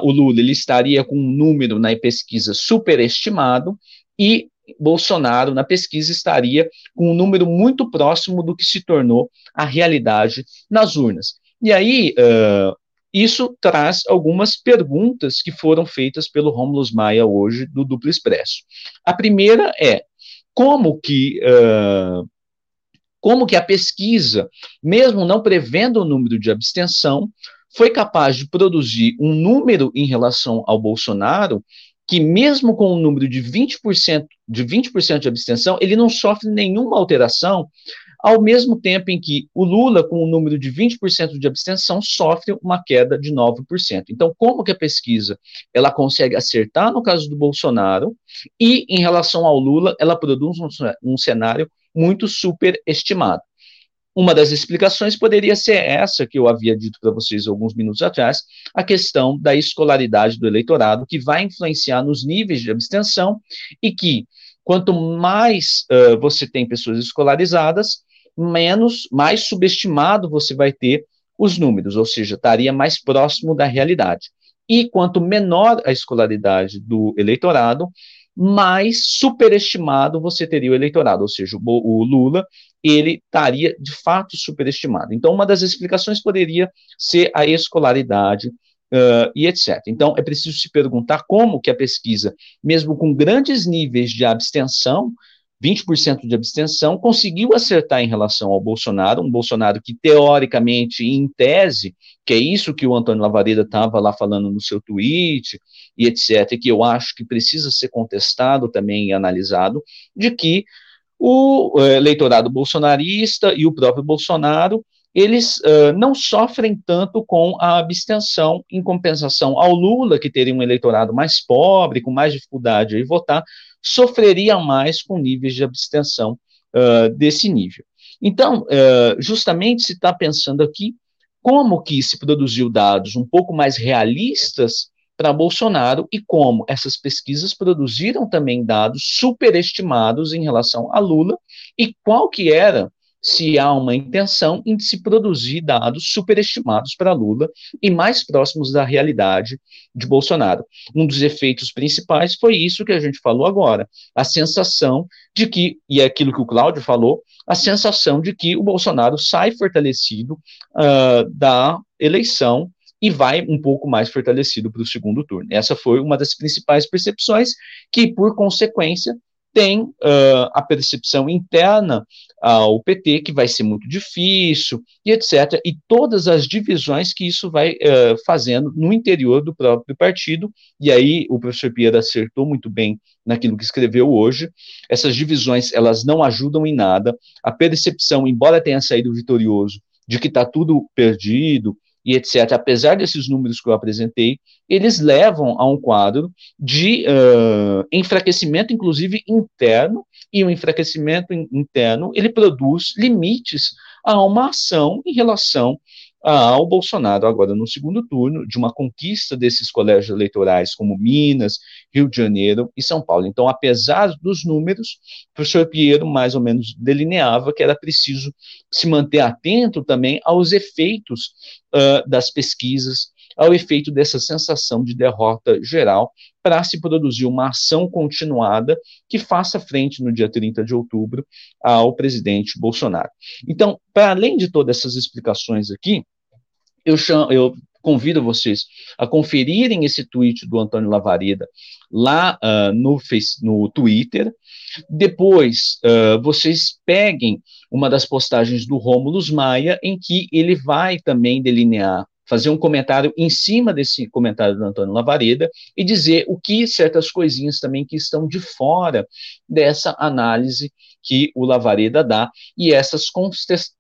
o Lula ele estaria com um número na pesquisa superestimado e Bolsonaro na pesquisa estaria com um número muito próximo do que se tornou a realidade nas urnas. E aí, isso traz algumas perguntas que foram feitas pelo Rômulo Maia hoje, do Duplo Expresso. A primeira é, como que a pesquisa, mesmo não prevendo o número de abstenção, foi capaz de produzir um número em relação ao Bolsonaro, que mesmo com um número de 20% de abstenção, ele não sofre nenhuma alteração, ao mesmo tempo em que o Lula, com o número de 20% de abstenção, sofre uma queda de 9%. Então, como que a pesquisa ela consegue acertar no caso do Bolsonaro e, em relação ao Lula, ela produz um cenário muito superestimado? Uma das explicações poderia ser essa que eu havia dito para vocês alguns minutos atrás, a questão da escolaridade do eleitorado, que vai influenciar nos níveis de abstenção e que, quanto mais você tem pessoas escolarizadas, mais subestimado você vai ter os números, ou seja, estaria mais próximo da realidade. E quanto menor a escolaridade do eleitorado, mais superestimado você teria o eleitorado, ou seja, o Lula, ele estaria de fato superestimado. Então, uma das explicações poderia ser a escolaridade e etc. Então, é preciso se perguntar como que a pesquisa, mesmo com grandes níveis de abstenção, 20% de abstenção, conseguiu acertar em relação ao Bolsonaro, um Bolsonaro que teoricamente e em tese, que é isso que o Antônio Lavareda estava lá falando no seu tweet e etc, que eu acho que precisa ser contestado também e analisado, de que o eleitorado bolsonarista e o próprio Bolsonaro, eles não sofrem tanto com a abstenção em compensação ao Lula, que teria um eleitorado mais pobre, com mais dificuldade de votar, sofreria mais com níveis de abstenção desse nível. Então, justamente se está pensando aqui como que se produziu dados um pouco mais realistas para Bolsonaro e como essas pesquisas produziram também dados superestimados em relação a Lula e qual que era, se há uma intenção em se produzir dados superestimados para Lula e mais próximos da realidade de Bolsonaro. Um dos efeitos principais foi isso que a gente falou agora, a sensação de que, e é aquilo que o Cláudio falou, a sensação de que o Bolsonaro sai fortalecido da eleição e vai um pouco mais fortalecido para o segundo turno. Essa foi uma das principais percepções que, por consequência, tem a percepção interna ao PT, que vai ser muito difícil, e etc., e todas as divisões que isso vai fazendo no interior do próprio partido, e aí o professor Pierre acertou muito bem naquilo que escreveu hoje. Essas divisões, elas não ajudam em nada, a percepção, embora tenha saído vitorioso, de que está tudo perdido, e etc., apesar desses números que eu apresentei, eles levam a um quadro de enfraquecimento, inclusive interno, e o enfraquecimento interno, ele produz limites a uma ação em relação ao Bolsonaro, agora no segundo turno, de uma conquista desses colégios eleitorais, como Minas, Rio de Janeiro e São Paulo. Então, apesar dos números, o professor Piero mais ou menos delineava que era preciso se manter atento também aos efeitos das pesquisas, ao efeito dessa sensação de derrota geral, para se produzir uma ação continuada que faça frente no dia 30 de outubro ao presidente Bolsonaro. Então, para além de todas essas explicações aqui, eu convido vocês a conferirem esse tweet do Antônio Lavareda lá no Twitter. Depois, vocês peguem uma das postagens do Rômulo Maia, em que ele vai também delinear, fazer um comentário em cima desse comentário do Antônio Lavareda e dizer o que certas coisinhas também que estão de fora dessa análise que o Lavareda dá, e essas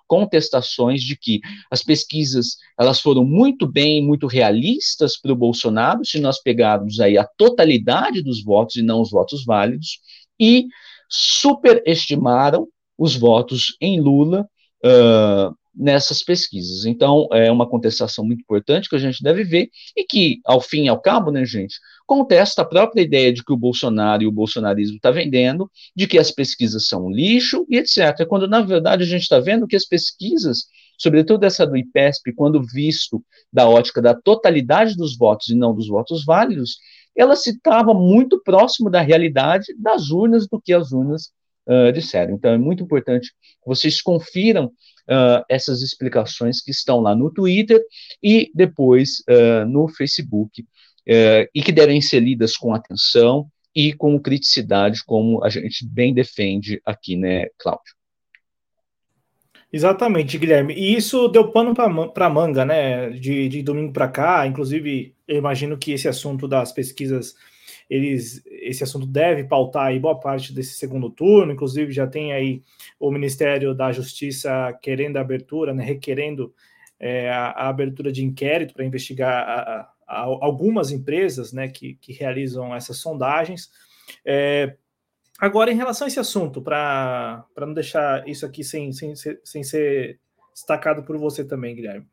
contestações de que as pesquisas, elas foram muito bem, muito realistas para o Bolsonaro, se nós pegarmos aí a totalidade dos votos e não os votos válidos, e superestimaram os votos em Lula, nessas pesquisas. Então, é uma contestação muito importante que a gente deve ver e que, ao fim e ao cabo, né, gente, contesta a própria ideia de que o Bolsonaro e o bolsonarismo está vendendo, de que as pesquisas são um lixo e etc., quando, na verdade, a gente está vendo que as pesquisas, sobretudo essa do IPESP, quando visto da ótica da totalidade dos votos e não dos votos válidos, ela se estava muito próximo da realidade das urnas do que as urnas disseram. Então, é muito importante que vocês confiram essas explicações que estão lá no Twitter e depois no Facebook, e que devem ser lidas com atenção e com criticidade, como a gente bem defende aqui, né, Cláudio? Exatamente, Guilherme. E isso deu pano para manga, né, de domingo para cá. Inclusive, eu imagino que esse assunto das pesquisas, esse assunto deve pautar aí boa parte desse segundo turno. Inclusive, já tem aí o Ministério da Justiça querendo a abertura, né, requerendo a abertura de inquérito para investigar algumas empresas, né, que realizam essas sondagens. Agora, em relação a esse assunto, para não deixar isso aqui sem ser destacado por você também, Guilherme,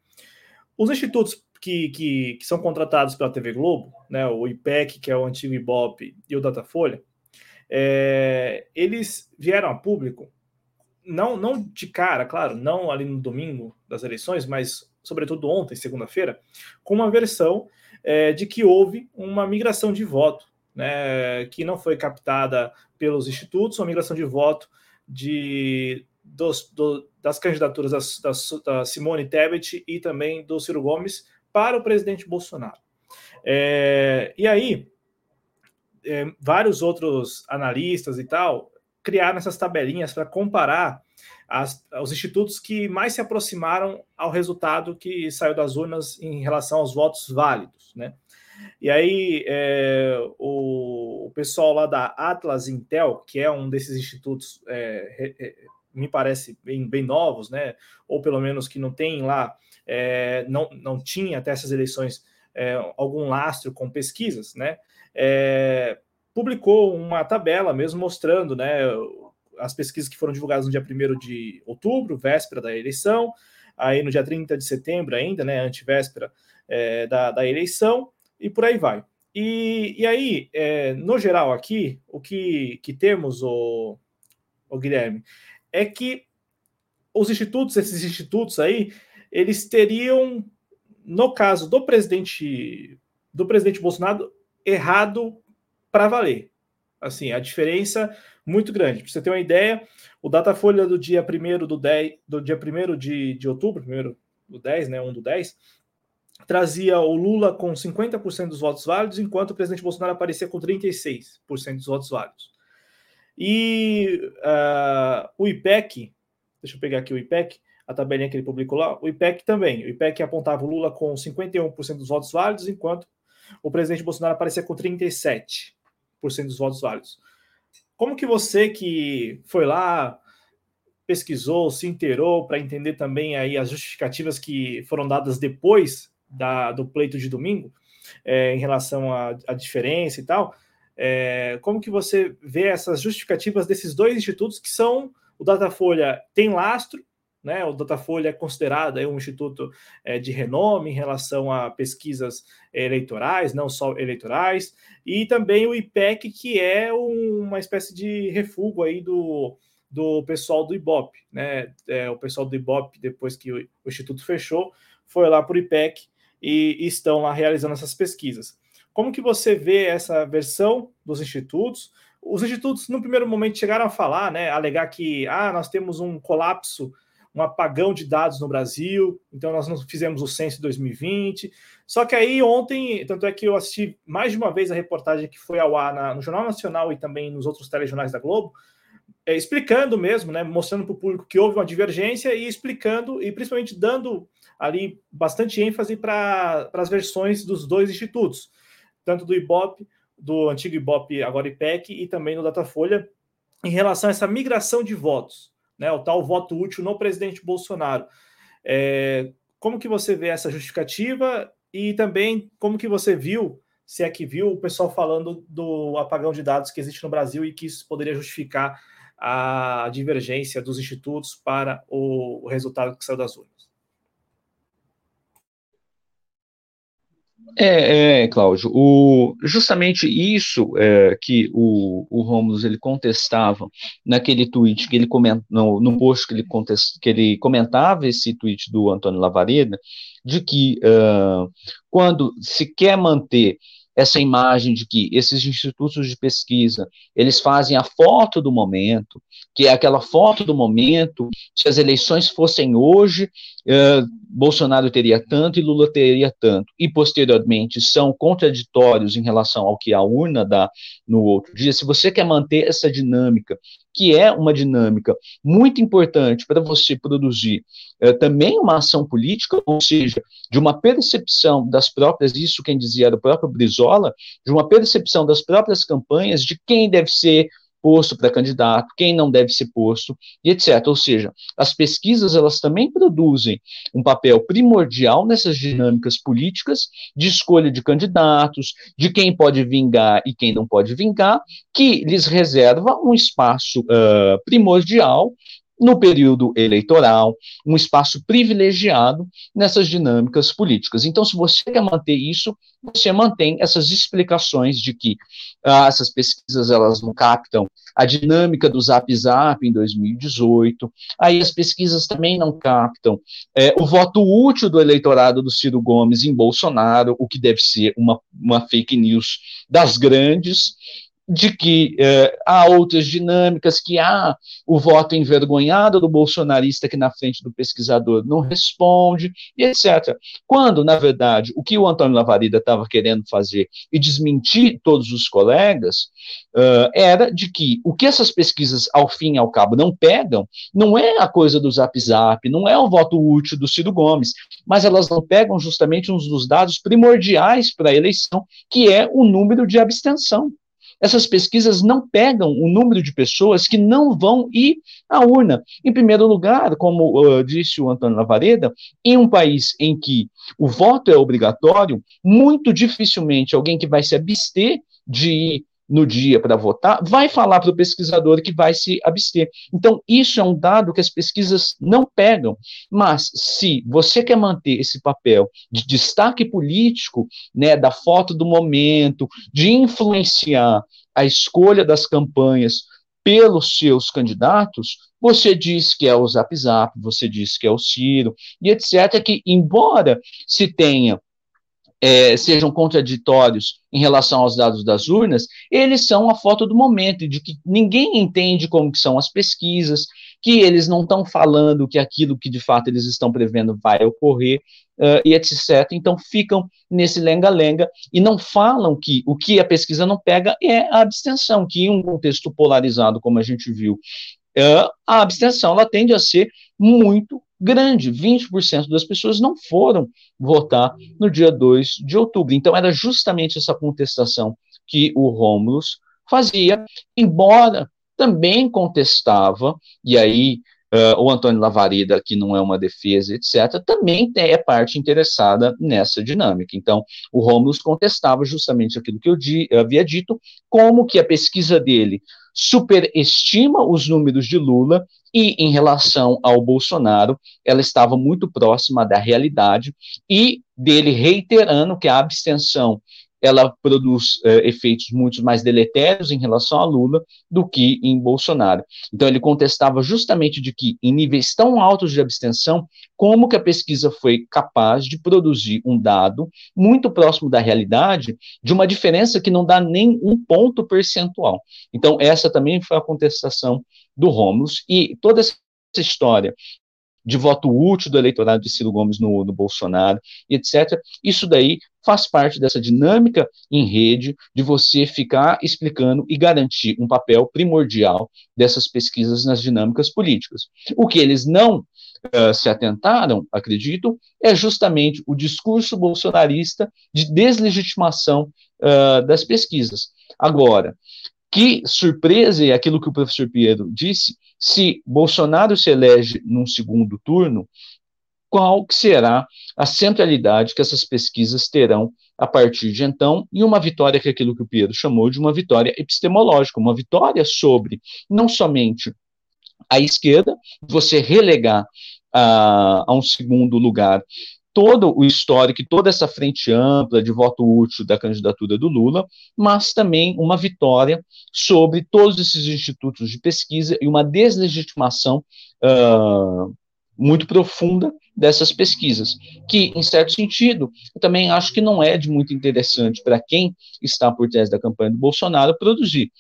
os institutos que são contratados pela TV Globo, né, o IPEC, que é o antigo Ibope, e o Datafolha, eles vieram a público, não de cara, claro, não ali no domingo das eleições, mas sobretudo ontem, segunda-feira, com uma versão de que houve uma migração de voto, né, que não foi captada pelos institutos, uma migração de voto das candidaturas da Simone Tebet e também do Ciro Gomes para o presidente Bolsonaro. E aí, vários outros analistas e tal criaram essas tabelinhas para comparar os institutos que mais se aproximaram ao resultado que saiu das urnas em relação aos votos válidos, né? E aí, o pessoal lá da Atlas Intel, que é um desses institutos, me parece bem novos, né? Ou pelo menos que não tem lá, não tinha até essas eleições algum lastro com pesquisas, né? Publicou uma tabela mesmo mostrando, né, as pesquisas que foram divulgadas no dia 1º de outubro, véspera da eleição, aí no dia 30 de setembro ainda, né, antivéspera da eleição, e por aí vai. E aí, no geral aqui, o que temos, o Guilherme, é que esses institutos aí, eles teriam, no caso do presidente Bolsonaro, errado para valer. Assim, a diferença muito grande. Para você ter uma ideia, o Datafolha do dia 1º de outubro, 1º do 10, né, 1 do 10, trazia o Lula com 50% dos votos válidos, enquanto o presidente Bolsonaro aparecia com 36% dos votos válidos. E o IPEC Deixa eu pegar aqui o IPEC, a tabelinha que ele publicou lá. O IPEC também. O IPEC apontava o Lula com 51% dos votos válidos, enquanto o presidente Bolsonaro aparecia com 37% dos votos válidos. Como que você que foi lá, pesquisou, se inteirou para entender também aí as justificativas que foram dadas depois do pleito de domingo, em relação à diferença e tal, como que você vê essas justificativas desses dois institutos que são, o Datafolha tem lastro, né? O Datafolha é considerado um instituto de renome em relação a pesquisas eleitorais, não só eleitorais, e também o IPEC, que é uma espécie de refúgio aí do pessoal do Ibope, né? O pessoal do Ibope, depois que o instituto fechou, foi lá para o IPEC e estão lá realizando essas pesquisas. Como que você vê essa versão dos institutos? Os institutos, no primeiro momento, chegaram a falar, né, alegar que nós temos um colapso, um apagão de dados no Brasil, então nós não fizemos o censo de 2020. Só que aí ontem, tanto é que eu assisti mais de uma vez a reportagem que foi ao ar no Jornal Nacional e também nos outros telejornais da Globo, explicando mesmo, né, mostrando para o público que houve uma divergência e explicando, e principalmente dando ali bastante ênfase para as versões dos dois institutos, tanto do Ibope, do antigo Ibope, agora IPEC, e também do Datafolha, em relação a essa migração de votos, né, o tal voto útil no presidente Bolsonaro. Como que você vê essa justificativa e também como que você viu, se é que viu, o pessoal falando do apagão de dados que existe no Brasil e que isso poderia justificar a divergência dos institutos para o resultado que saiu das urnas? Cláudio, justamente isso que o Rômulo ele contestava naquele tweet que ele comenta, no post que ele comentava esse tweet do Antônio Lavareda, de que quando se quer manter essa imagem de que esses institutos de pesquisa, eles fazem a foto do momento, que é aquela foto do momento, se as eleições fossem hoje, Bolsonaro teria tanto e Lula teria tanto, e posteriormente são contraditórios em relação ao que a urna dá no outro dia. Se você quer manter essa dinâmica, que é uma dinâmica muito importante para você produzir também uma ação política, ou seja, de uma percepção das próprias, isso quem dizia era o próprio Brizola, de uma percepção das próprias campanhas, de quem deve ser posto para candidato, quem não deve ser posto, e etc. Ou seja, as pesquisas, elas também produzem um papel primordial nessas dinâmicas políticas de escolha de candidatos, de quem pode vingar e quem não pode vingar, que lhes reserva um espaço primordial no período eleitoral, um espaço privilegiado nessas dinâmicas políticas. Então, se você quer manter isso, você mantém essas explicações de que essas pesquisas elas não captam a dinâmica do Zap Zap em 2018, aí as pesquisas também não captam o voto útil do eleitorado do Ciro Gomes em Bolsonaro, o que deve ser uma fake news das grandes, de que há outras dinâmicas, que há o voto envergonhado do bolsonarista que na frente do pesquisador não responde, e etc. Quando, na verdade, o que o Antônio Lavareda estava querendo fazer e desmentir todos os colegas era de que o que essas pesquisas, ao fim e ao cabo, não pegam, não é a coisa do Zap Zap, não é o voto útil do Ciro Gomes, mas elas não pegam justamente um dos dados primordiais para a eleição, que é o número de abstenção. Essas pesquisas não pegam o número de pessoas que não vão ir à urna. Em primeiro lugar, como disse o Antônio Lavareda, em um país em que o voto é obrigatório, muito dificilmente alguém que vai se abster de ir no dia para votar, vai falar para o pesquisador que vai se abster. Então, isso é um dado que as pesquisas não pegam, mas se você quer manter esse papel de destaque político, né, da foto do momento, de influenciar a escolha das campanhas pelos seus candidatos, você diz que é o Zap Zap, você diz que é o Ciro, e etc., que embora se tenha sejam contraditórios em relação aos dados das urnas, eles são a foto do momento, de que ninguém entende como que são as pesquisas, que eles não estão falando que aquilo que de fato eles estão prevendo vai ocorrer, e etc. Então ficam nesse lenga-lenga e não falam que o que a pesquisa não pega é a abstenção, que em um contexto polarizado, como a gente viu a abstenção ela tende a ser muito grande, 20% das pessoas não foram votar no dia 2 de outubro, então era justamente essa contestação que o Rômulo fazia, embora também contestava, e aí o Antônio Lavareda, que não é uma defesa, etc., também é parte interessada nessa dinâmica. Então, o Rômulo contestava justamente aquilo que eu havia dito, como que a pesquisa dele superestima os números de Lula e, em relação ao Bolsonaro, ela estava muito próxima da realidade, e dele reiterando que a abstenção ela produz efeitos muito mais deletérios em relação a Lula do que em Bolsonaro. Então, ele contestava justamente de que, em níveis tão altos de abstenção, como que a pesquisa foi capaz de produzir um dado muito próximo da realidade, de uma diferença que não dá nem um ponto percentual. Então, essa também foi a contestação do Rômulo, e toda essa história de voto útil do eleitorado de Ciro Gomes no Bolsonaro, etc. Isso daí faz parte dessa dinâmica em rede de você ficar explicando e garantir um papel primordial dessas pesquisas nas dinâmicas políticas. O que eles não se atentaram, acredito, é justamente o discurso bolsonarista de deslegitimação das pesquisas. Agora, que surpresa, e aquilo que o professor Piero disse, se Bolsonaro se elege num segundo turno, qual será a centralidade que essas pesquisas terão a partir de então, e uma vitória que é aquilo que o Piero chamou de uma vitória epistemológica, uma vitória sobre não somente a esquerda, você relegar a um segundo lugar todo o histórico e toda essa frente ampla de voto útil da candidatura do Lula, mas também uma vitória sobre todos esses institutos de pesquisa e uma deslegitimação muito profunda dessas pesquisas, que, em certo sentido, eu também acho que não é de muito interessante para quem está por trás da campanha do Bolsonaro produzir,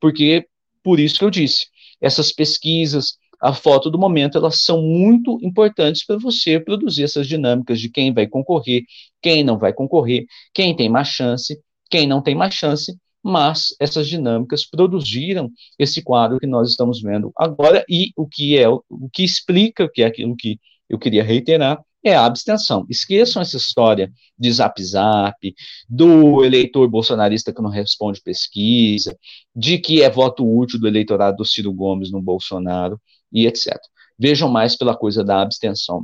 porque, por isso que eu disse, essas pesquisas, a foto do momento, elas são muito importantes para você produzir essas dinâmicas de quem vai concorrer, quem não vai concorrer, quem tem mais chance, quem não tem mais chance, mas essas dinâmicas produziram esse quadro que nós estamos vendo agora, e o que explica, que é aquilo que eu queria reiterar, é a abstenção. Esqueçam essa história de zap-zap, do eleitor bolsonarista que não responde pesquisa, de que é voto útil do eleitorado do Ciro Gomes no Bolsonaro, e etc. Vejam mais pela coisa da abstenção.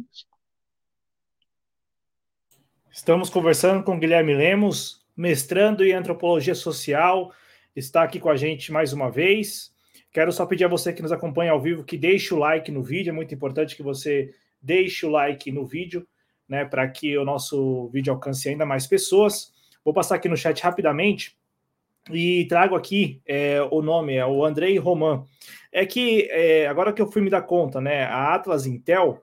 Estamos conversando com Guilherme Lemos, mestrando em Antropologia Social, está aqui com a gente mais uma vez. Quero só pedir a você que nos acompanha ao vivo que deixe o like no vídeo, é muito importante que você deixe o like no vídeo, né, para que o nosso vídeo alcance ainda mais pessoas. Vou passar aqui no chat rapidamente e trago aqui o nome, é o Andrei Roman. É que, agora que eu fui me dar conta, né, a Atlas Intel,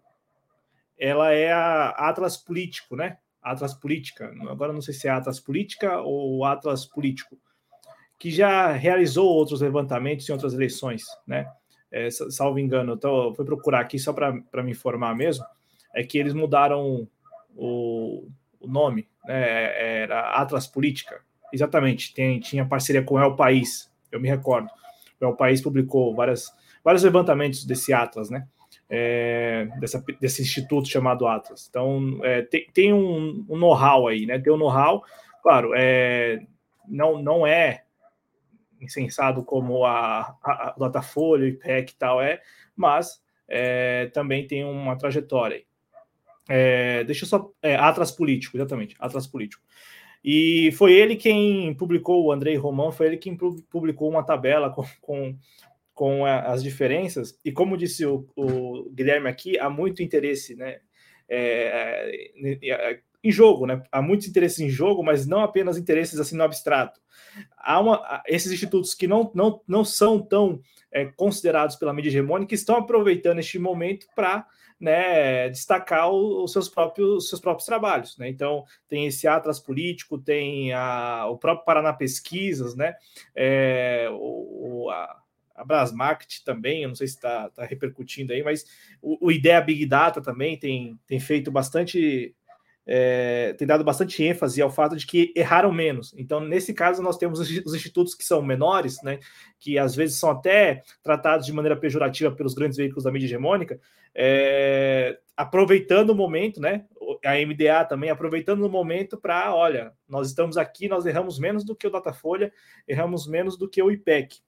ela é a Atlas Político, né? Atlas Política, agora não sei se é Atlas Política ou Atlas Político, que já realizou outros levantamentos em outras eleições, né? Salvo engano, então eu fui procurar aqui só para me informar mesmo, é que eles mudaram o nome, né? Era Atlas Política, exatamente, tinha parceria com El País, eu me recordo. O país publicou vários levantamentos desse Atlas, né? Desse instituto chamado Atlas. Então, tem um know-how aí, né? Tem um know-how, claro, não é insensado como a Datafolha, o IPEC e tal, mas também tem uma trajetória aí. Deixa eu só... Atlas Político, exatamente, Atlas Político. E foi ele quem publicou, o Andrei Roman, foi ele quem publicou uma tabela com as diferenças. E como disse o Guilherme aqui, há muito interesse, né, em jogo, né? Há muitos interesses em jogo, mas não apenas interesses assim no abstrato. Há esses institutos que não são tão considerados pela mídia hegemônica estão aproveitando este momento para, né, destacar os seus próprios trabalhos, né? Então, tem esse Atlas Político, tem o próprio Paraná Pesquisas, né? A Brasmarket também, eu não sei se está repercutindo aí, mas o Ideia Big Data também tem feito bastante tem dado bastante ênfase ao fato de que erraram menos. Então, nesse caso, nós temos os institutos que são menores, né, que às vezes são até tratados de maneira pejorativa pelos grandes veículos da mídia hegemônica, aproveitando o momento, né, a MDA também aproveitando o momento para, olha, nós estamos aqui, nós erramos menos do que o Datafolha, erramos menos do que o IPEC.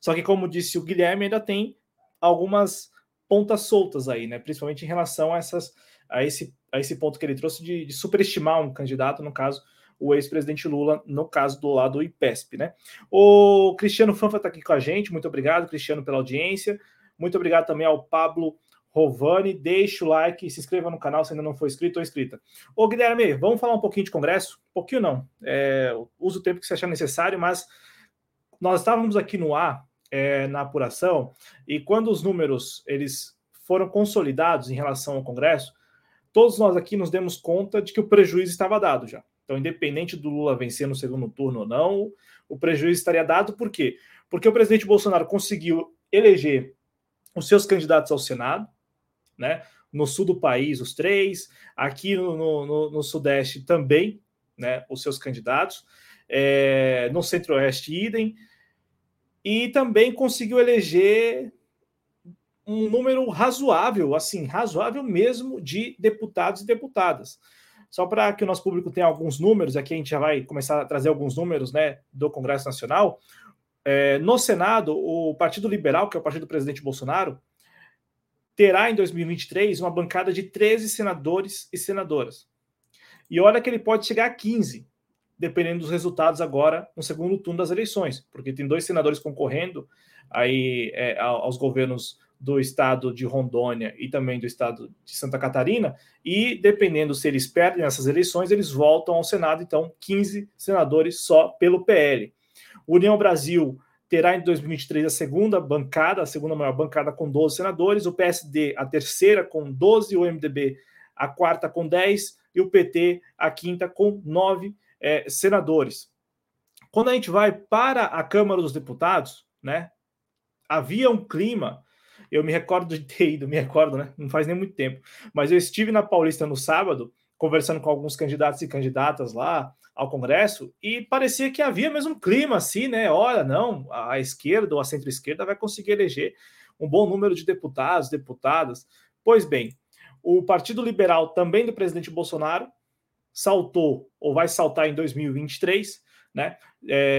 Só que, como disse o Guilherme, ainda tem algumas pontas soltas aí, né, principalmente em relação a essas... A esse ponto que ele trouxe de superestimar um candidato, no caso, o ex-presidente Lula, no caso do lado do IPESP, né? O Cristiano Fanfa está aqui com a gente, muito obrigado, Cristiano, pela audiência. Muito obrigado também ao Pablo Rovani. Deixa o like, se inscreva no canal se ainda não for inscrito ou inscrita. Ô, Guilherme, vamos falar um pouquinho de Congresso? Um pouquinho não, usa o tempo que você achar necessário, mas nós estávamos aqui no ar, na apuração, e quando os números eles foram consolidados em relação ao Congresso, todos nós aqui nos demos conta de que o prejuízo estava dado já. Então, independente do Lula vencer no segundo turno ou não, o prejuízo estaria dado. Por quê? Porque o presidente Bolsonaro conseguiu eleger os seus candidatos ao Senado, né? No sul do país, os três, aqui no Sudeste também, né? Os seus candidatos, no Centro-Oeste, idem, e também conseguiu eleger um número razoável, assim, razoável mesmo, de deputados e deputadas. Só para que o nosso público tenha alguns números, aqui a gente já vai começar a trazer alguns números, né, do Congresso Nacional. No Senado, o Partido Liberal, que é o partido do presidente Bolsonaro, terá em 2023 uma bancada de 13 senadores e senadoras. E olha que ele pode chegar a 15, dependendo dos resultados agora no segundo turno das eleições, porque tem dois senadores concorrendo aí, aos governos do estado de Rondônia e também do estado de Santa Catarina, e dependendo se eles perdem essas eleições, eles voltam ao Senado, então 15 senadores só pelo PL. O União Brasil terá em 2023 a segunda maior bancada com 12 senadores, o PSD a terceira com 12, o MDB a quarta com 10 e o PT a quinta com 9 senadores. Quando a gente vai para a Câmara dos Deputados, né, havia um clima. Eu me recordo de ter ido, né? Não faz nem muito tempo. Mas eu estive na Paulista no sábado, conversando com alguns candidatos e candidatas lá ao Congresso, e parecia que havia mesmo um clima assim, né? Olha, não, a esquerda ou a centro-esquerda vai conseguir eleger um bom número de deputados, deputadas. Pois bem, o Partido Liberal, também do presidente Bolsonaro, saltou, ou vai saltar em 2023, né,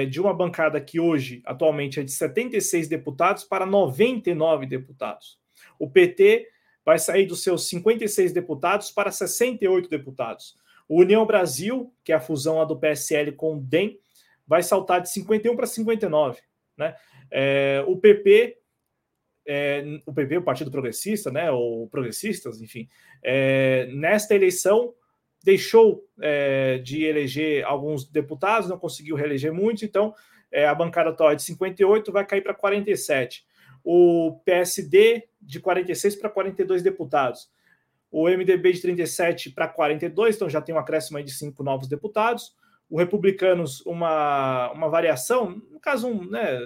de uma bancada que hoje, atualmente, é de 76 deputados para 99 deputados. O PT vai sair dos seus 56 deputados para 68 deputados. O União Brasil, que é a fusão lá do PSL com o DEM, vai saltar de 51 para 59. Né? O PP, o Partido Progressista, né, ou Progressistas, enfim, nesta eleição, deixou de eleger alguns deputados, não conseguiu reeleger muitos, então a bancada atual é de 58, vai cair para 47. O PSD de 46 para 42 deputados. O MDB de 37 para 42, então já tem um acréscimo aí de 5 novos deputados. O Republicanos, uma variação, no caso, né,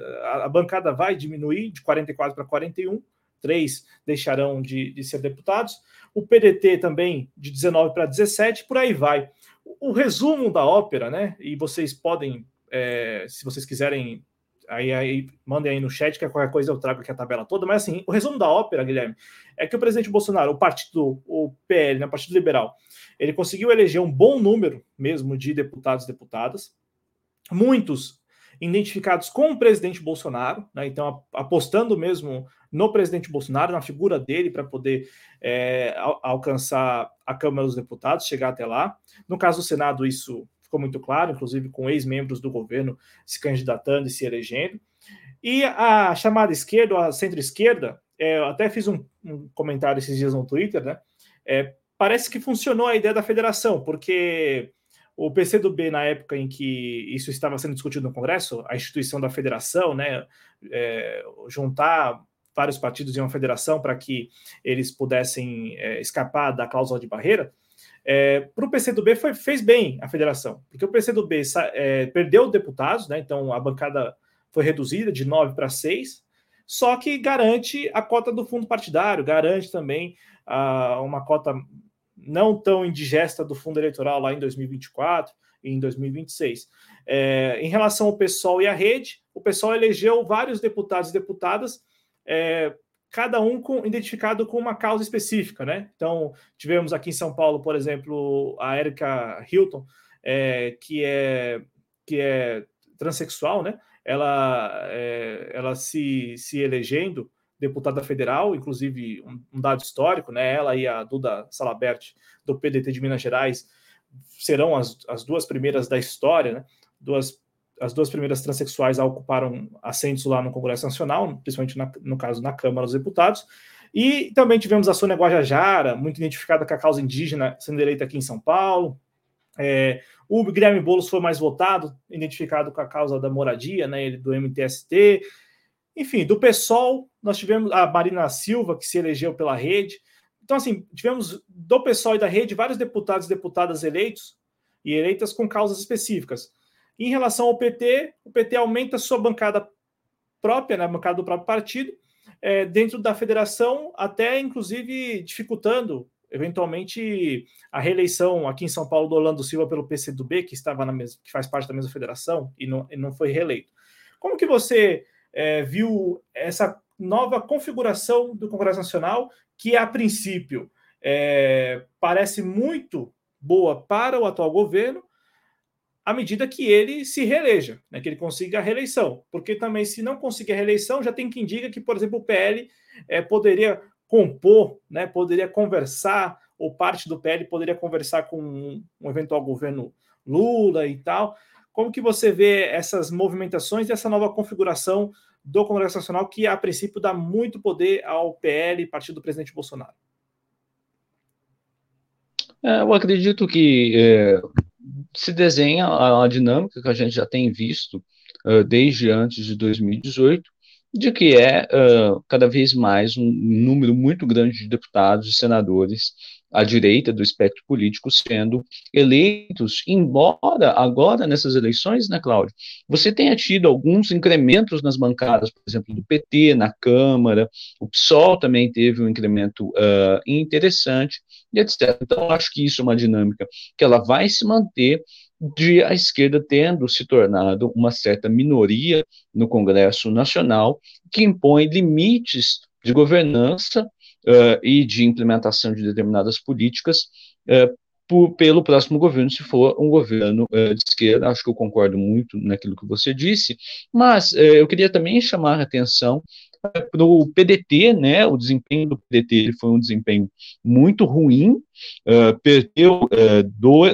a bancada vai diminuir de 44 para 41, 3 deixarão de ser deputados, o PDT também de 19 para 17, por aí vai. O resumo da ópera, né? E vocês podem, se vocês quiserem, aí mandem aí no chat, que qualquer coisa eu trago aqui a tabela toda, mas assim, o resumo da ópera, Guilherme, é que o presidente Bolsonaro, o PL, né, o Partido Liberal, ele conseguiu eleger um bom número mesmo de deputados e deputadas, muitos identificados com o presidente Bolsonaro, né, então apostando mesmo no presidente Bolsonaro, na figura dele, para poder alcançar a Câmara dos Deputados, chegar até lá. No caso do Senado, isso ficou muito claro, inclusive com ex-membros do governo se candidatando e se elegendo. E a chamada esquerda, a centro-esquerda, eu até fiz um comentário esses dias no Twitter, né? Parece que funcionou a ideia da federação, porque o PCdoB, na época em que isso estava sendo discutido no Congresso, a instituição da federação, né, juntar vários partidos em uma federação para que eles pudessem escapar da cláusula de barreira, para o PCdoB fez bem a federação, porque o PCdoB perdeu deputados, né, então a bancada foi reduzida de 9 para 6, só que garante a cota do fundo partidário, garante também uma cota não tão indigesta do fundo eleitoral lá em 2024 e em 2026. Em relação ao PSOL e à rede, o PSOL elegeu vários deputados e deputadas, cada um identificado com uma causa específica, né? Então, tivemos aqui em São Paulo, por exemplo, a Erika Hilton, que é transexual, né? Ela se elegendo deputada federal, inclusive um dado histórico, né? Ela e a Duda Salabert, do PDT de Minas Gerais, serão as duas primeiras da história, né? As duas primeiras transexuais a ocuparam assentos lá no Congresso Nacional, principalmente no caso na Câmara dos Deputados. E também tivemos a Sônia Guajajara, muito identificada com a causa indígena, sendo eleita aqui em São Paulo. O Guilherme Boulos foi mais votado, identificado com a causa da moradia, né, ele do MTST. Enfim, do PSOL, nós tivemos a Marina Silva, que se elegeu pela rede. Então, assim, tivemos do PSOL e da rede vários deputados e deputadas eleitos e eleitas com causas específicas. Em relação ao PT, o PT aumenta sua bancada própria, né, a bancada do próprio partido, dentro da federação, até inclusive dificultando, eventualmente, a reeleição aqui em São Paulo do Orlando Silva pelo PCdoB, que estava que faz parte da mesma federação e não foi reeleito. Como que você viu essa nova configuração do Congresso Nacional, que a princípio parece muito boa para o atual governo, à medida que ele se reeleja, né, que ele consiga a reeleição? Porque também, se não conseguir a reeleição, já tem quem diga que, por exemplo, o PL poderia compor, né, poderia conversar, ou parte do PL poderia conversar com um eventual governo Lula e tal. Como que você vê essas movimentações e essa nova configuração do Congresso Nacional, que, a princípio, dá muito poder ao PL, partido do presidente Bolsonaro? Eu acredito que... se desenha a dinâmica que a gente já tem visto desde antes de 2018, de que é cada vez mais um número muito grande de deputados e senadores à direita do espectro político sendo eleitos, embora agora nessas eleições, né, Cláudio, você tenha tido alguns incrementos nas bancadas, por exemplo, do PT na Câmara, o PSOL também teve um incremento interessante, e etc. Então, acho que isso é uma dinâmica que ela vai se manter, de a esquerda tendo se tornado uma certa minoria no Congresso Nacional, que impõe limites de governança e de implementação de determinadas políticas pelo próximo governo, se for um governo de esquerda. Acho que eu concordo muito naquilo que você disse, mas eu queria também chamar a atenção para o PDT, né? O desempenho do PDT ele foi um desempenho muito ruim, perdeu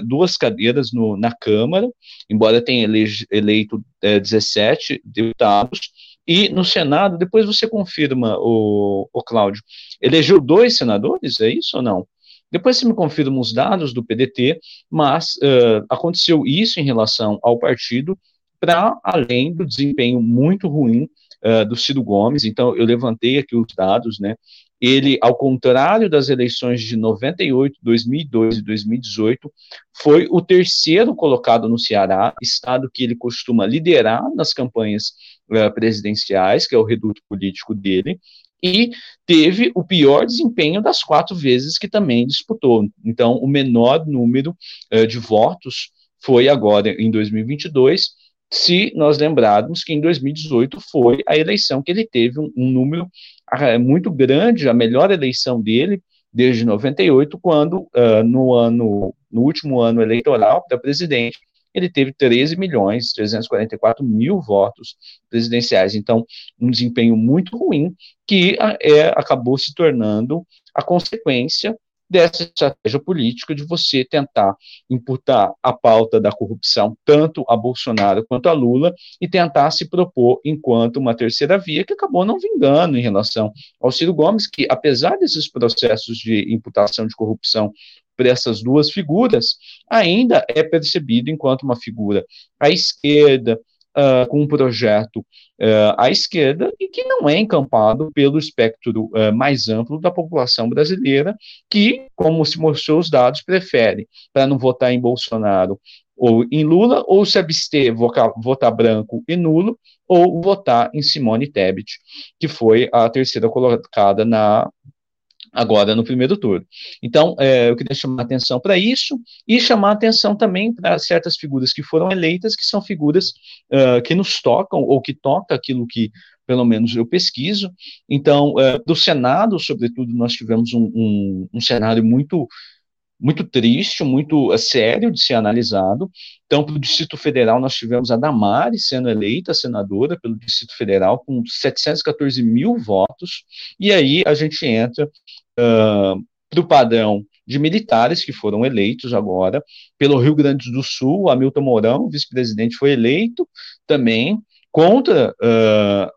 duas cadeiras na Câmara, embora tenha eleito 17 deputados, e no Senado, depois você confirma, o Cláudio, elegeu 2 senadores, é isso ou não? Depois você me confirma os dados do PDT, mas aconteceu isso em relação ao partido, para além do desempenho muito ruim do Ciro Gomes. Então, eu levantei aqui os dados, né? Ele, ao contrário das eleições de 98, 2002 e 2018, foi o terceiro colocado no Ceará, estado que ele costuma liderar nas campanhas presidenciais, que é o reduto político dele, e teve o pior desempenho das 4 vezes que também disputou. Então, o menor número de votos foi agora em 2022, se nós lembrarmos que em 2018 foi a eleição que ele teve um número muito grande, a melhor eleição dele desde 98, quando no último ano eleitoral para presidente, ele teve 13.344.000 votos presidenciais. Então, um desempenho muito ruim que acabou se tornando a consequência dessa estratégia política de você tentar imputar a pauta da corrupção tanto a Bolsonaro quanto a Lula e tentar se propor enquanto uma terceira via, que acabou não vingando em relação ao Ciro Gomes, que, apesar desses processos de imputação de corrupção por essas duas figuras, ainda é percebido enquanto uma figura à esquerda, com um projeto à esquerda, e que não é encampado pelo espectro mais amplo da população brasileira, que, como se mostrou os dados, prefere, para não votar em Bolsonaro ou em Lula, ou se abster, votar branco e nulo, ou votar em Simone Tebet, que foi a terceira colocada na agora no primeiro turno. Então, eu queria chamar a atenção para isso e chamar a atenção também para certas figuras que foram eleitas, que são figuras que nos tocam ou que toca aquilo que, pelo menos, eu pesquiso. Então, do Senado, sobretudo, nós tivemos um cenário muito triste, muito sério de ser analisado. Então, para o Distrito Federal, nós tivemos a Damares sendo eleita senadora pelo Distrito Federal com 714 mil votos, e aí a gente entra para o padrão de militares que foram eleitos agora. Pelo Rio Grande do Sul, Hamilton Mourão, vice-presidente, foi eleito também, contra,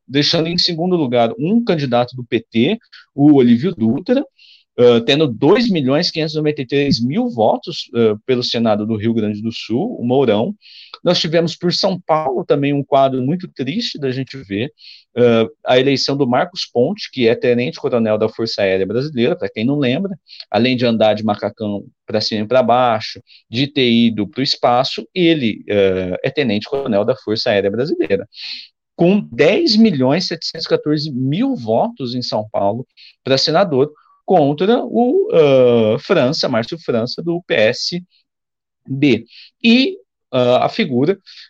deixando em segundo lugar um candidato do PT, o Olívio Dutra, tendo 2.593.000 votos pelo Senado do Rio Grande do Sul, o Mourão. Nós tivemos por São Paulo também um quadro muito triste da gente ver, a eleição do Marcos Ponte, que é tenente-coronel da Força Aérea Brasileira, para quem não lembra, além de andar de macacão para cima e para baixo, de ter ido para o espaço, ele é tenente-coronel da Força Aérea Brasileira, com 10.714.000 votos em São Paulo para senador, contra o Márcio França, do PSB. E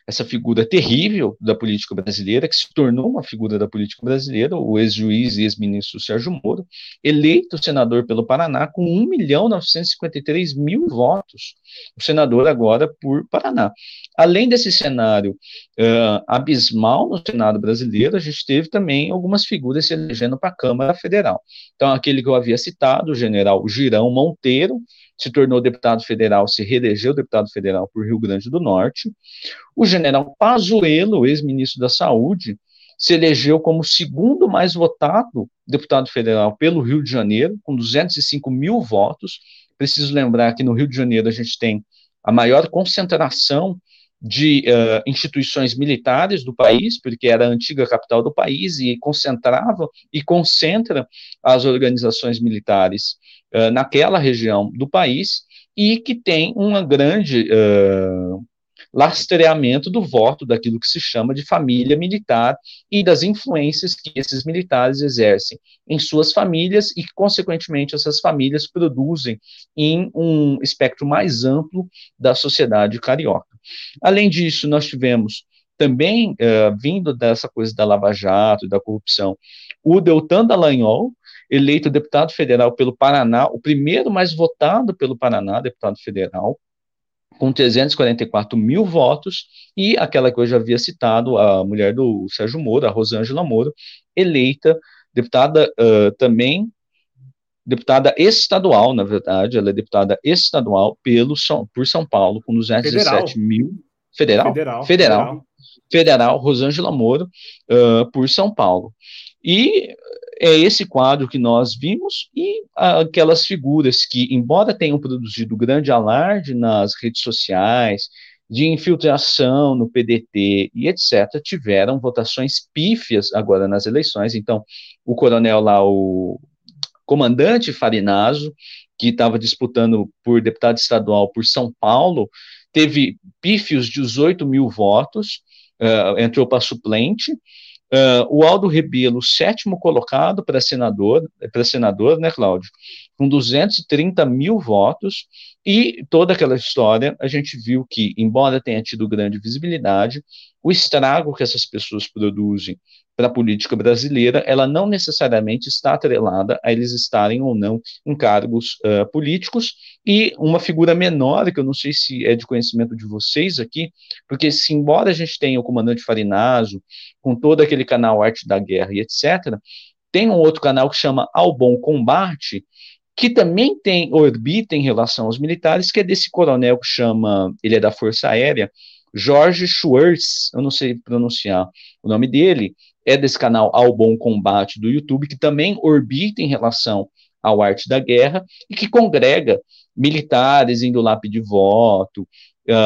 essa figura terrível da política brasileira, que se tornou uma figura da política brasileira, o ex-juiz e ex-ministro Sérgio Moro, eleito senador pelo Paraná com 1.953.000 votos, o senador agora por Paraná. Além desse cenário abismal no Senado brasileiro, a gente teve também algumas figuras se elegendo para a Câmara Federal. Então, aquele que eu havia citado, o general Girão Monteiro, se tornou deputado federal, se reelegeu deputado federal por Rio Grande do Norte. O general Pazuello, ex-ministro da Saúde, se elegeu como segundo mais votado deputado federal pelo Rio de Janeiro, com 205 mil votos. Preciso lembrar que no Rio de Janeiro a gente tem a maior concentração de instituições militares do país, porque era a antiga capital do país e concentrava e concentra as organizações militares naquela região do país, e que tem um grande lastreamento do voto daquilo que se chama de família militar e das influências que esses militares exercem em suas famílias e que, consequentemente, essas famílias produzem em um espectro mais amplo da sociedade carioca. Além disso, nós tivemos também, vindo dessa coisa da Lava Jato e da corrupção, o Deltan Dallagnol, eleito deputado federal pelo Paraná, o primeiro mais votado pelo Paraná, deputado federal, com 344 mil votos, e aquela que eu já havia citado, a mulher do Sérgio Moro, a Rosângela Moro, eleita deputada também, deputada estadual, na verdade, ela é deputada estadual por São Paulo, com 217 mil... Federal, Rosângela Moro, por São Paulo. E é esse quadro que nós vimos, e aquelas figuras que, embora tenham produzido grande alarde nas redes sociais, de infiltração no PDT e etc., tiveram votações pífias agora nas eleições. Então, o coronel lá, o comandante Farinazzo, que estava disputando por deputado estadual por São Paulo, teve pífios 18 mil votos, entrou para suplente. O Aldo Rebelo, sétimo colocado para senador, né, Cláudio, com 230 mil votos, e toda aquela história, a gente viu que, embora tenha tido grande visibilidade, o estrago que essas pessoas produzem para a política brasileira, ela não necessariamente está atrelada a eles estarem ou não em cargos políticos. E uma figura menor, que eu não sei se é de conhecimento de vocês aqui, porque se embora a gente tenha o comandante Farinazzo, com todo aquele canal Arte da Guerra e etc., tem um outro canal que chama Ao Bom Combate, que também tem orbita em relação aos militares, que é desse coronel que chama, ele é da Força Aérea, Jorge Schwartz, eu não sei pronunciar o nome dele, é desse canal Ao Bom Combate do YouTube, que também orbita em relação ao Arte da Guerra e que congrega militares indo lá pedir voto,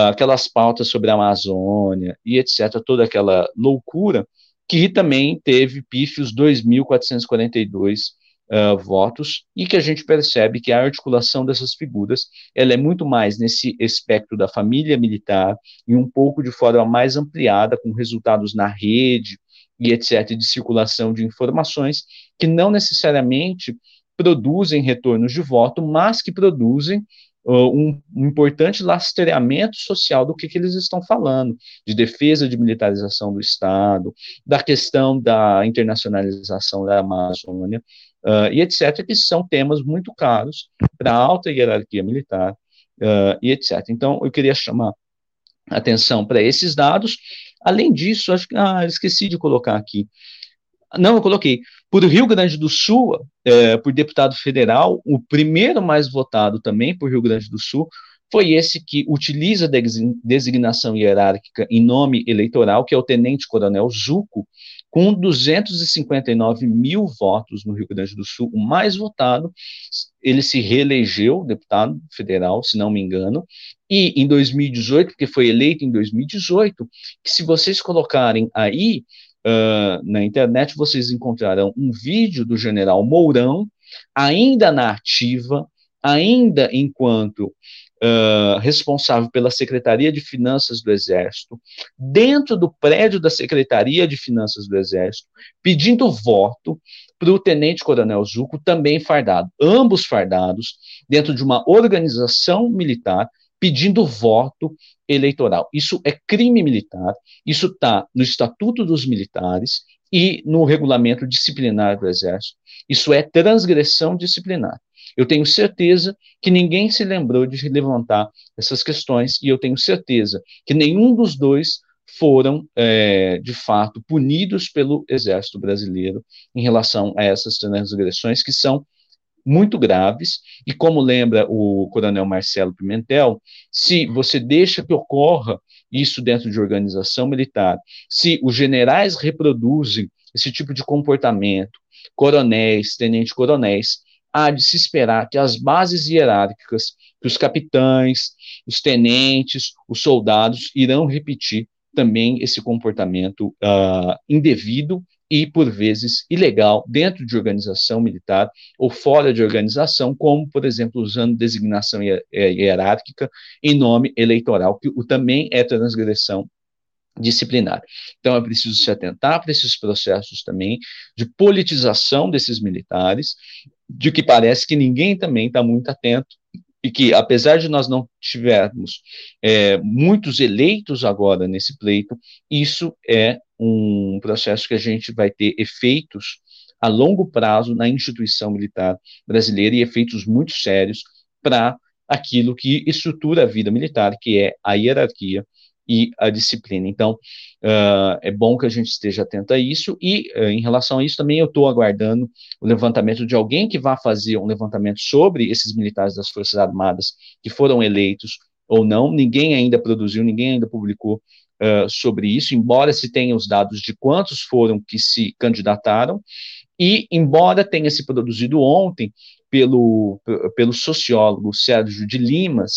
aquelas pautas sobre a Amazônia e etc., toda aquela loucura, que também teve pífios 2.442 votos, e que a gente percebe que a articulação dessas figuras, ela é muito mais nesse espectro da família militar e um pouco de forma mais ampliada, com resultados na rede e etc., de circulação de informações, que não necessariamente produzem retornos de voto, mas que produzem um importante lastreamento social do que eles estão falando, de defesa de militarização do Estado, da questão da internacionalização da Amazônia, e etc., que são temas muito caros para a alta hierarquia militar, e etc. Então, eu queria chamar atenção para esses dados. Além disso, acho que esqueci de colocar aqui. Não, eu coloquei. Por Rio Grande do Sul, por deputado federal, o primeiro mais votado também por Rio Grande do Sul foi esse que utiliza designação hierárquica em nome eleitoral, que é o Tenente-coronel Zucco, com 259 mil votos no Rio Grande do Sul, o mais votado. Ele se reelegeu deputado federal, se não me engano, e em 2018, porque foi eleito em 2018, que se vocês colocarem aí, na internet, vocês encontrarão um vídeo do general Mourão, ainda na ativa, ainda enquanto responsável pela Secretaria de Finanças do Exército, dentro do prédio da Secretaria de Finanças do Exército, pedindo voto para o Tenente-coronel Zucco, também fardado, ambos fardados, dentro de uma organização militar, pedindo voto eleitoral. Isso é crime militar, isso está no Estatuto dos Militares e no Regulamento Disciplinar do Exército. Isso é transgressão disciplinar. Eu tenho certeza que ninguém se lembrou de levantar essas questões e eu tenho certeza que nenhum dos dois foram, de fato, punidos pelo Exército Brasileiro em relação a essas transgressões que são muito graves, e como lembra o coronel Marcelo Pimentel, se você deixa que ocorra isso dentro de organização militar, se os generais reproduzem esse tipo de comportamento, coronéis, tenente-coronéis, há de se esperar que as bases hierárquicas, que os capitães, os tenentes, os soldados irão repetir também esse comportamento indevido e, por vezes, ilegal dentro de organização militar ou fora de organização, como, por exemplo, usando designação hierárquica em nome eleitoral, que também é transgressão disciplinar. Então, é preciso se atentar para esses processos também de politização desses militares, de que parece que ninguém também está muito atento, e que, apesar de nós não tivermos muitos eleitos agora nesse pleito, isso é um processo que a gente vai ter efeitos a longo prazo na instituição militar brasileira e efeitos muito sérios para aquilo que estrutura a vida militar, que é a hierarquia e a disciplina. Então, é bom que a gente esteja atento a isso, e em relação a isso também eu estou aguardando o levantamento de alguém que vá fazer um levantamento sobre esses militares das Forças Armadas que foram eleitos ou não. Ninguém ainda produziu, ninguém ainda publicou sobre isso, embora se tenha os dados de quantos foram que se candidataram, e embora tenha se produzido ontem pelo sociólogo Sérgio de Lima, acho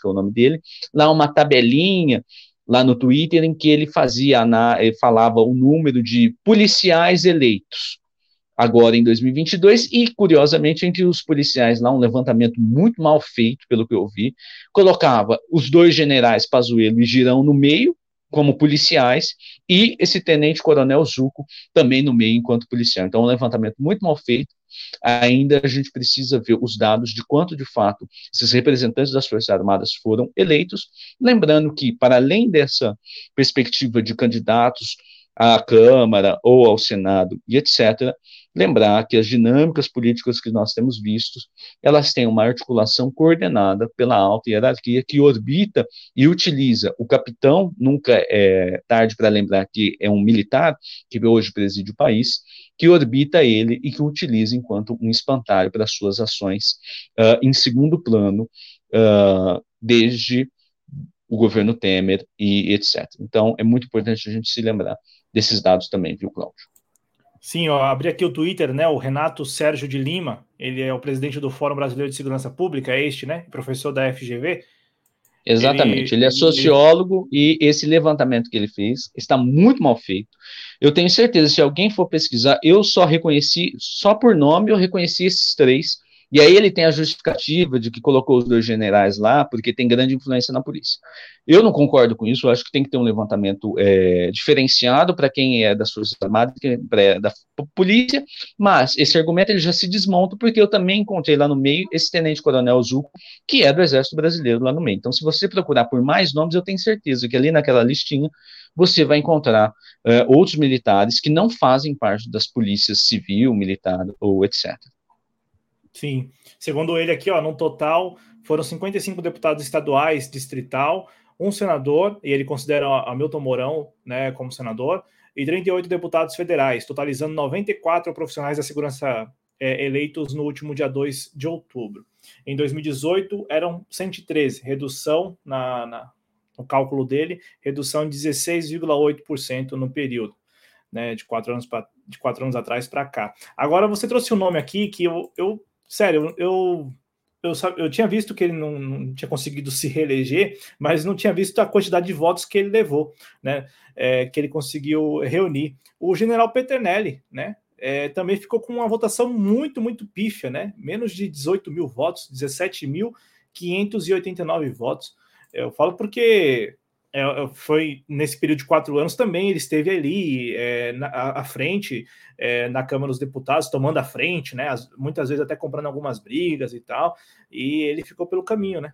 que é o nome dele, lá uma tabelinha, lá no Twitter, em que ele falava o número de policiais eleitos, agora em 2022, e, curiosamente, entre os policiais lá, um levantamento muito mal feito, pelo que eu vi, colocava os dois generais Pazuello e Girão no meio, como policiais, e esse tenente-coronel Zucco também no meio enquanto policial. Então, um levantamento muito mal feito. Ainda a gente precisa ver os dados de quanto, de fato, esses representantes das Forças Armadas foram eleitos, lembrando que, para além dessa perspectiva de candidatos à Câmara ou ao Senado e etc., lembrar que as dinâmicas políticas que nós temos visto, elas têm uma articulação coordenada pela alta hierarquia que orbita e utiliza o capitão, nunca é tarde para lembrar que é um militar, que hoje preside o país, que orbita ele e que o utiliza enquanto um espantalho para suas ações em segundo plano, desde o governo Temer e etc. Então, é muito importante a gente se lembrar desses dados também, viu, Cláudio? Sim, ó, abri aqui o Twitter, né? O Renato Sérgio de Lima, ele é o presidente do Fórum Brasileiro de Segurança Pública, né? Professor da FGV. Exatamente, ele é sociólogo e esse levantamento que ele fez está muito mal feito. Eu tenho certeza, se alguém for pesquisar, eu só reconheci, só por nome, eu reconheci esses três E aí ele tem a justificativa de que colocou os dois generais lá porque tem grande influência na polícia. Eu não concordo com isso, eu acho que tem que ter um levantamento diferenciado para quem é das Forças Armadas, da polícia, mas esse argumento ele já se desmonta, porque eu também encontrei lá no meio esse Tenente-coronel Zucco, que é do Exército Brasileiro lá no meio. Então, se você procurar por mais nomes, eu tenho certeza que ali naquela listinha você vai encontrar outros militares que não fazem parte das polícias civil, militar ou etc. Sim, segundo ele aqui, ó, no total foram 55 deputados estaduais, distrital, um senador, e ele considera Hamilton Mourão, né, como senador, e 38 deputados federais, totalizando 94 profissionais da segurança eleitos no último dia 2 de outubro. Em 2018 eram 113, redução no cálculo dele, redução de 16,8% no período, né, de 4 anos atrás para cá. Agora você trouxe um nome aqui que eu sério, eu tinha visto que ele não tinha conseguido se reeleger, mas não tinha visto a quantidade de votos que ele levou, né? Que ele conseguiu reunir. O general Peternelli, né? Também ficou com uma votação muito, muito pífia, né? Menos de 18 mil votos, 17.589 votos. Eu falo porque foi nesse período de 4 anos também ele esteve ali à frente, na Câmara dos Deputados, tomando a frente, né? Muitas vezes até comprando algumas brigas e tal, e ele ficou pelo caminho, né?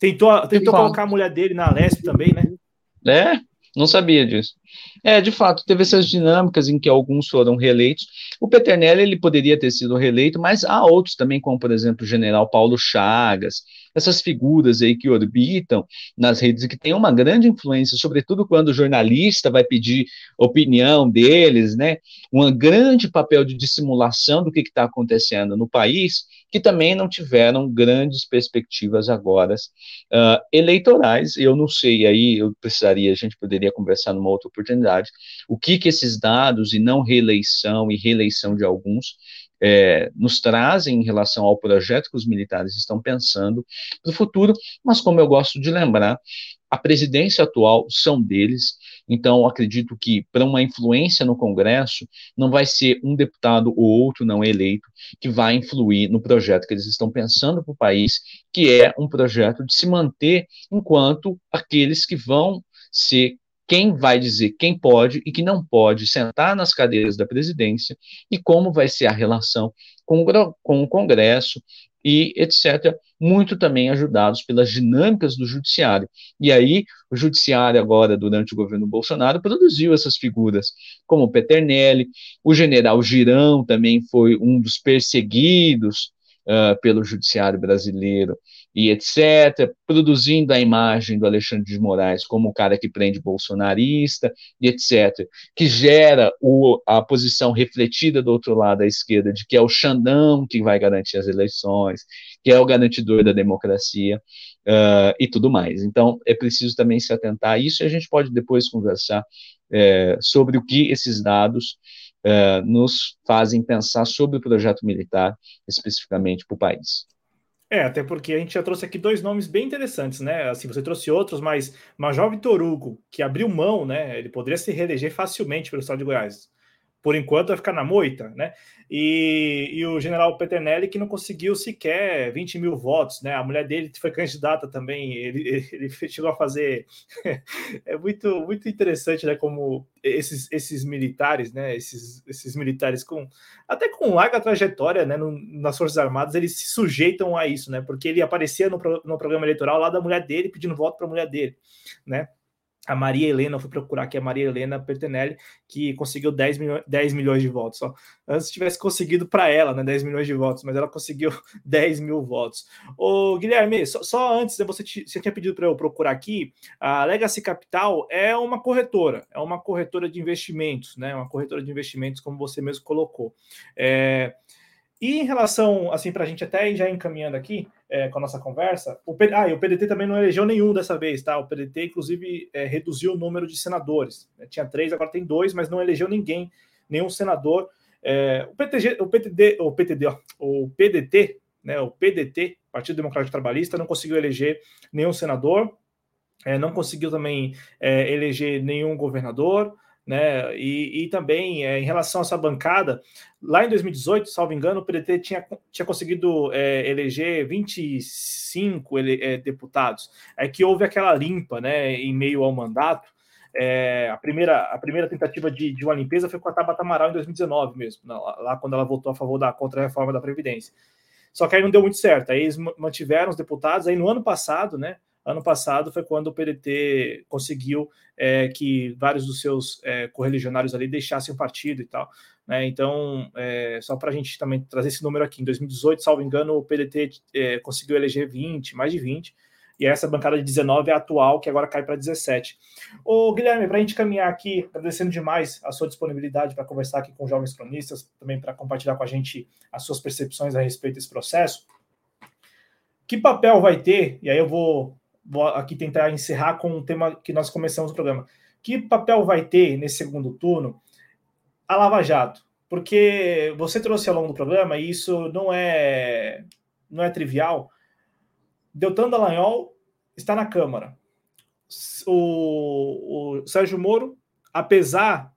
Tentou colocar a mulher dele na Lesp também, né? Não sabia disso. De fato, teve essas dinâmicas em que alguns foram reeleitos. O Peternelli, ele poderia ter sido reeleito, mas há outros também, como, por exemplo, o general Paulo Chagas, essas figuras aí que orbitam nas redes e que têm uma grande influência, sobretudo quando o jornalista vai pedir opinião deles, né? Um grande papel de dissimulação do que está acontecendo no país, que também não tiveram grandes perspectivas agora eleitorais. Eu não sei, aí a gente poderia conversar numa outra oportunidade, o que esses dados e não reeleição e reeleição de alguns nos trazem em relação ao projeto que os militares estão pensando para o futuro, mas como eu gosto de lembrar, a presidência atual são deles, então acredito que para uma influência no Congresso não vai ser um deputado ou outro não eleito que vai influir no projeto que eles estão pensando para o país, que é um projeto de se manter enquanto aqueles que vão ser quem vai dizer quem pode e que não pode sentar nas cadeiras da presidência e como vai ser a relação com o Congresso e etc., muito também ajudados pelas dinâmicas do judiciário. E aí, o judiciário agora, durante o governo Bolsonaro, produziu essas figuras, como o Peternelli, o general Girão também foi um dos perseguidos pelo judiciário brasileiro, e etc., produzindo a imagem do Alexandre de Moraes como o cara que prende bolsonarista, e etc., que gera a posição refletida do outro lado à esquerda de que é o Xandão que vai garantir as eleições, que é o garantidor da democracia e tudo mais. Então, é preciso também se atentar a isso, e a gente pode depois conversar sobre o que esses dados nos fazem pensar sobre o projeto militar, especificamente para o país. Até porque a gente já trouxe aqui dois nomes bem interessantes, né? Assim, você trouxe outros, mas Major Vitor Hugo, que abriu mão, né? Ele poderia se reeleger facilmente pelo estado de Goiás. Por enquanto vai ficar na moita, né? E o general Peternelli, que não conseguiu sequer 20 mil votos, né? A mulher dele foi candidata também, ele chegou a fazer... É muito, muito interessante, né? Como esses militares, né? Esses militares com larga trajetória, né? Nas Forças Armadas, eles se sujeitam a isso, né? Porque ele aparecia no programa eleitoral lá da mulher dele, pedindo voto para a mulher dele, né? A Maria Helena, eu fui procurar aqui, a Maria Helena Peternelli, que conseguiu 10 milhões de votos. Ó. Antes tivesse conseguido para ela, né, 10 milhões de votos, mas ela conseguiu 10 mil votos. Ô, Guilherme, só antes, você tinha pedido para eu procurar aqui, a Legacy Capital é uma corretora de investimentos, né? Uma corretora de investimentos, como você mesmo colocou. E em relação, assim, para a gente até já encaminhando aqui com a nossa conversa, e o PDT também não elegeu nenhum dessa vez, tá? O PDT, inclusive, reduziu o número de senadores. Tinha 3, agora tem 2, mas não elegeu ninguém, nenhum senador. O PDT, Partido Democrático Trabalhista, não conseguiu eleger nenhum senador, não conseguiu também eleger nenhum governador, né? E também em relação a essa bancada, lá em 2018, salvo engano, o PDT tinha conseguido eleger 25 deputados. É que houve aquela limpa, né, em meio ao mandato. A primeira tentativa de uma limpeza foi com a Tabata Amaral em 2019 mesmo, lá quando ela votou a favor da contra-reforma da Previdência. Só que aí não deu muito certo, aí eles mantiveram os deputados. Aí no ano passado, né? Ano passado foi quando o PDT conseguiu que vários dos seus correligionários ali deixassem o partido e tal, né? Então, só para a gente também trazer esse número aqui, em 2018, salvo engano, o PDT conseguiu eleger mais de 20, e essa bancada de 19 é a atual, que agora cai para 17. Ô, Guilherme, para a gente caminhar aqui, agradecendo demais a sua disponibilidade para conversar aqui com os jovens cronistas, também para compartilhar com a gente as suas percepções a respeito desse processo. Que papel vai ter, e aí eu vou aqui tentar encerrar com um tema que nós começamos o programa, que papel vai ter nesse segundo turno a Lava Jato? Porque você trouxe ao longo do programa, e isso não é trivial, Deltan Dallagnol está na Câmara. O Sérgio Moro, apesar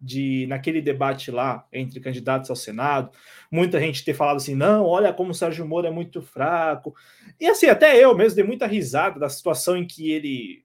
de, naquele debate lá entre candidatos ao Senado, muita gente ter falado assim, não, olha como o Sérgio Moro é muito fraco. E assim, até eu mesmo dei muita risada da situação em que ele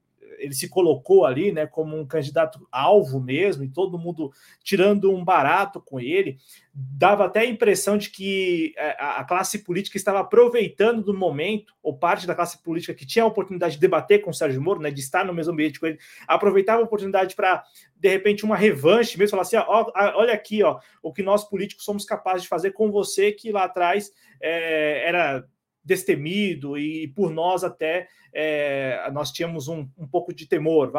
se colocou ali, né, como um candidato alvo mesmo, e todo mundo tirando um barato com ele, dava até a impressão de que a classe política estava aproveitando do momento, ou parte da classe política que tinha a oportunidade de debater com o Sérgio Moro, né, de estar no mesmo ambiente com ele, aproveitava a oportunidade para, de repente, uma revanche mesmo, falar assim, ó, olha aqui, ó, o que nós políticos somos capazes de fazer com você, que lá atrás era destemido, e por nós até nós tínhamos um pouco de temor,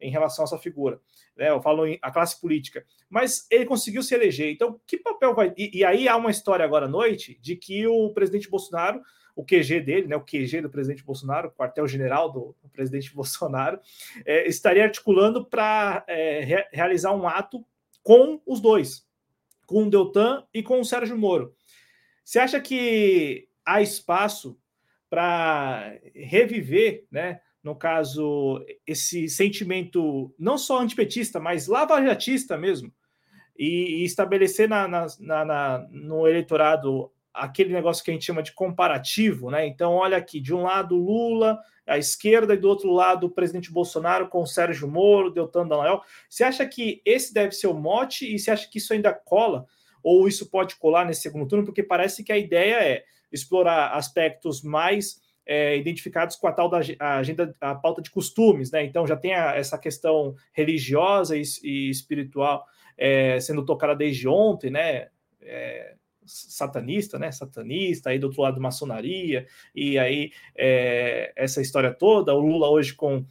em relação a essa figura, né? Eu falo a classe política, mas ele conseguiu se eleger, então que papel vai... E aí há uma história agora à noite de que o presidente Bolsonaro, o QG dele, né, o QG do presidente Bolsonaro, o quartel-general do presidente Bolsonaro, estaria articulando para realizar um ato com os dois, com o Deltan e com o Sérgio Moro. Você acha que há espaço para reviver, né, no caso, esse sentimento não só antipetista, mas lavajatista mesmo, e estabelecer no eleitorado aquele negócio que a gente chama de comparativo, né? Então, olha aqui, de um lado Lula, a esquerda, e do outro lado o presidente Bolsonaro com o Sérgio Moro, Deltan Dallagnol. Você acha que esse deve ser o mote, e você acha que isso ainda cola, ou isso pode colar nesse segundo turno? Porque parece que a ideia é explorar aspectos mais identificados com a tal da agenda, a pauta de costumes, né? Então já tem essa questão religiosa e espiritual sendo tocada desde ontem, né? Satanista, aí do outro lado maçonaria, e aí essa história toda, o Lula hoje com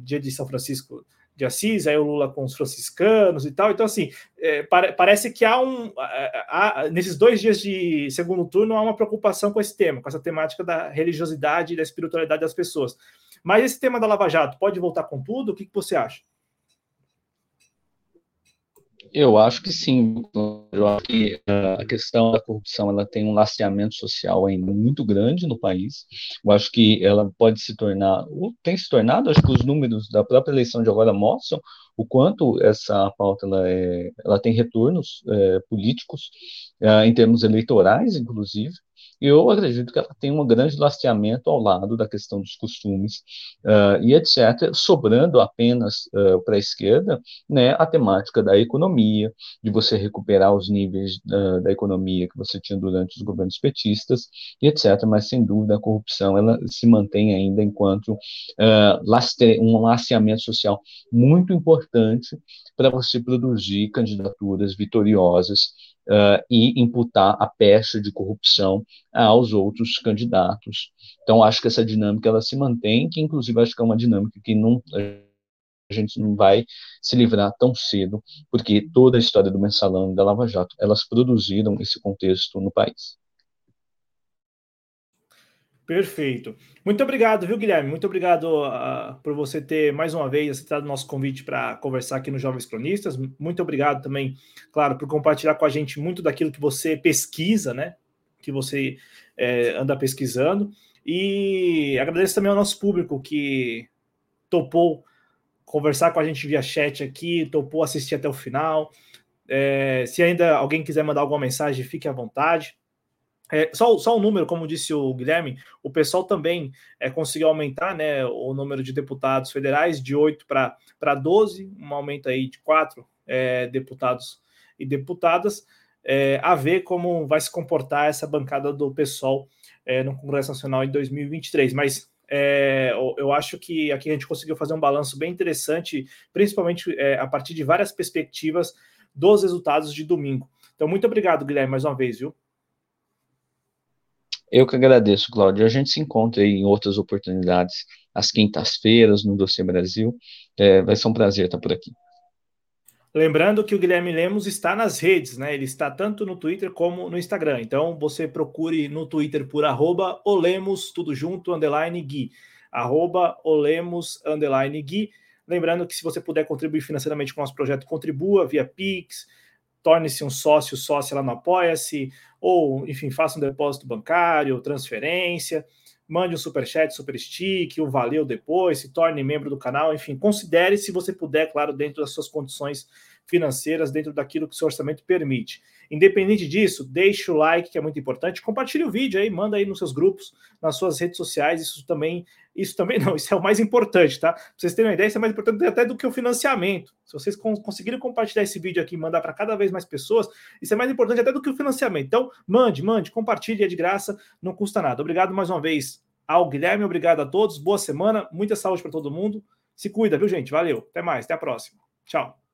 dia de São Francisco de Assis, aí o Lula com os franciscanos e tal. Então, assim, parece que nesses 2 dias de segundo turno, há uma preocupação com esse tema, com essa temática da religiosidade e da espiritualidade das pessoas. Mas esse tema da Lava Jato pode voltar com tudo? O que você acha? Eu acho que sim. Eu acho que a questão da corrupção, ela tem um laceamento social ainda muito grande no país. Eu acho que ela pode se tornar, ou tem se tornado, acho que os números da própria eleição de agora mostram o quanto essa pauta ela tem retornos políticos, em termos eleitorais, inclusive. Eu acredito que ela tem um grande laceamento ao lado da questão dos costumes e etc., sobrando apenas para a esquerda, né, a temática da economia, de você recuperar os níveis da economia que você tinha durante os governos petistas e etc., mas sem dúvida a corrupção ela se mantém ainda enquanto um laceamento social muito importante para você produzir candidaturas vitoriosas e imputar a pecha de corrupção aos outros candidatos. Então, acho que essa dinâmica ela se mantém, que inclusive acho que é uma dinâmica que a gente não vai se livrar tão cedo, porque toda a história do Mensalão e da Lava Jato, elas produziram esse contexto no país. Perfeito. Muito obrigado, viu, Guilherme? Muito obrigado por você ter, mais uma vez, aceitado o nosso convite para conversar aqui nos Jovens Cronistas. Muito obrigado também, claro, por compartilhar com a gente muito daquilo que você pesquisa, né? Que você anda pesquisando. E agradeço também ao nosso público que topou conversar com a gente via chat aqui, topou assistir até o final. Se ainda alguém quiser mandar alguma mensagem, fique à vontade. Só o número, como disse o Guilherme, o pessoal também conseguiu aumentar, né, o número de deputados federais de 8 para 12, um aumento aí de 4 deputados e deputadas, a ver como vai se comportar essa bancada do PSOL no Congresso Nacional em 2023. Mas eu acho que aqui a gente conseguiu fazer um balanço bem interessante, principalmente a partir de várias perspectivas dos resultados de domingo. Então, muito obrigado, Guilherme, mais uma vez, viu? Eu que agradeço, Cláudio. A gente se encontra aí em outras oportunidades, às quintas-feiras, no Doce Brasil. Vai ser um prazer estar por aqui. Lembrando que o Guilherme Lemos está nas redes, né? Ele está tanto no Twitter como no Instagram. Então, você procure no Twitter por @olemos, tudo junto, _gui, @olemos, _gui. Lembrando que se você puder contribuir financeiramente com o nosso projeto, contribua via Pix, torne-se um sócio, sócia lá no Apoia-se, ou, enfim, faça um depósito bancário, transferência, mande um superchat, superstick, um valeu depois, se torne membro do canal, enfim, considere se você puder, claro, dentro das suas condições financeiras, dentro daquilo que o seu orçamento permite. Independente disso, deixe o like, que é muito importante, compartilhe o vídeo aí, manda aí nos seus grupos, nas suas redes sociais, isso é o mais importante, tá? Pra vocês terem uma ideia, isso é mais importante até do que o financiamento. Se vocês conseguirem compartilhar esse vídeo aqui e mandar para cada vez mais pessoas, isso é mais importante até do que o financiamento. Então, mande, compartilhe, é de graça, não custa nada. Obrigado mais uma vez ao Guilherme, obrigado a todos, boa semana, muita saúde para todo mundo, se cuida, viu, gente? Valeu, até mais, até a próxima, tchau.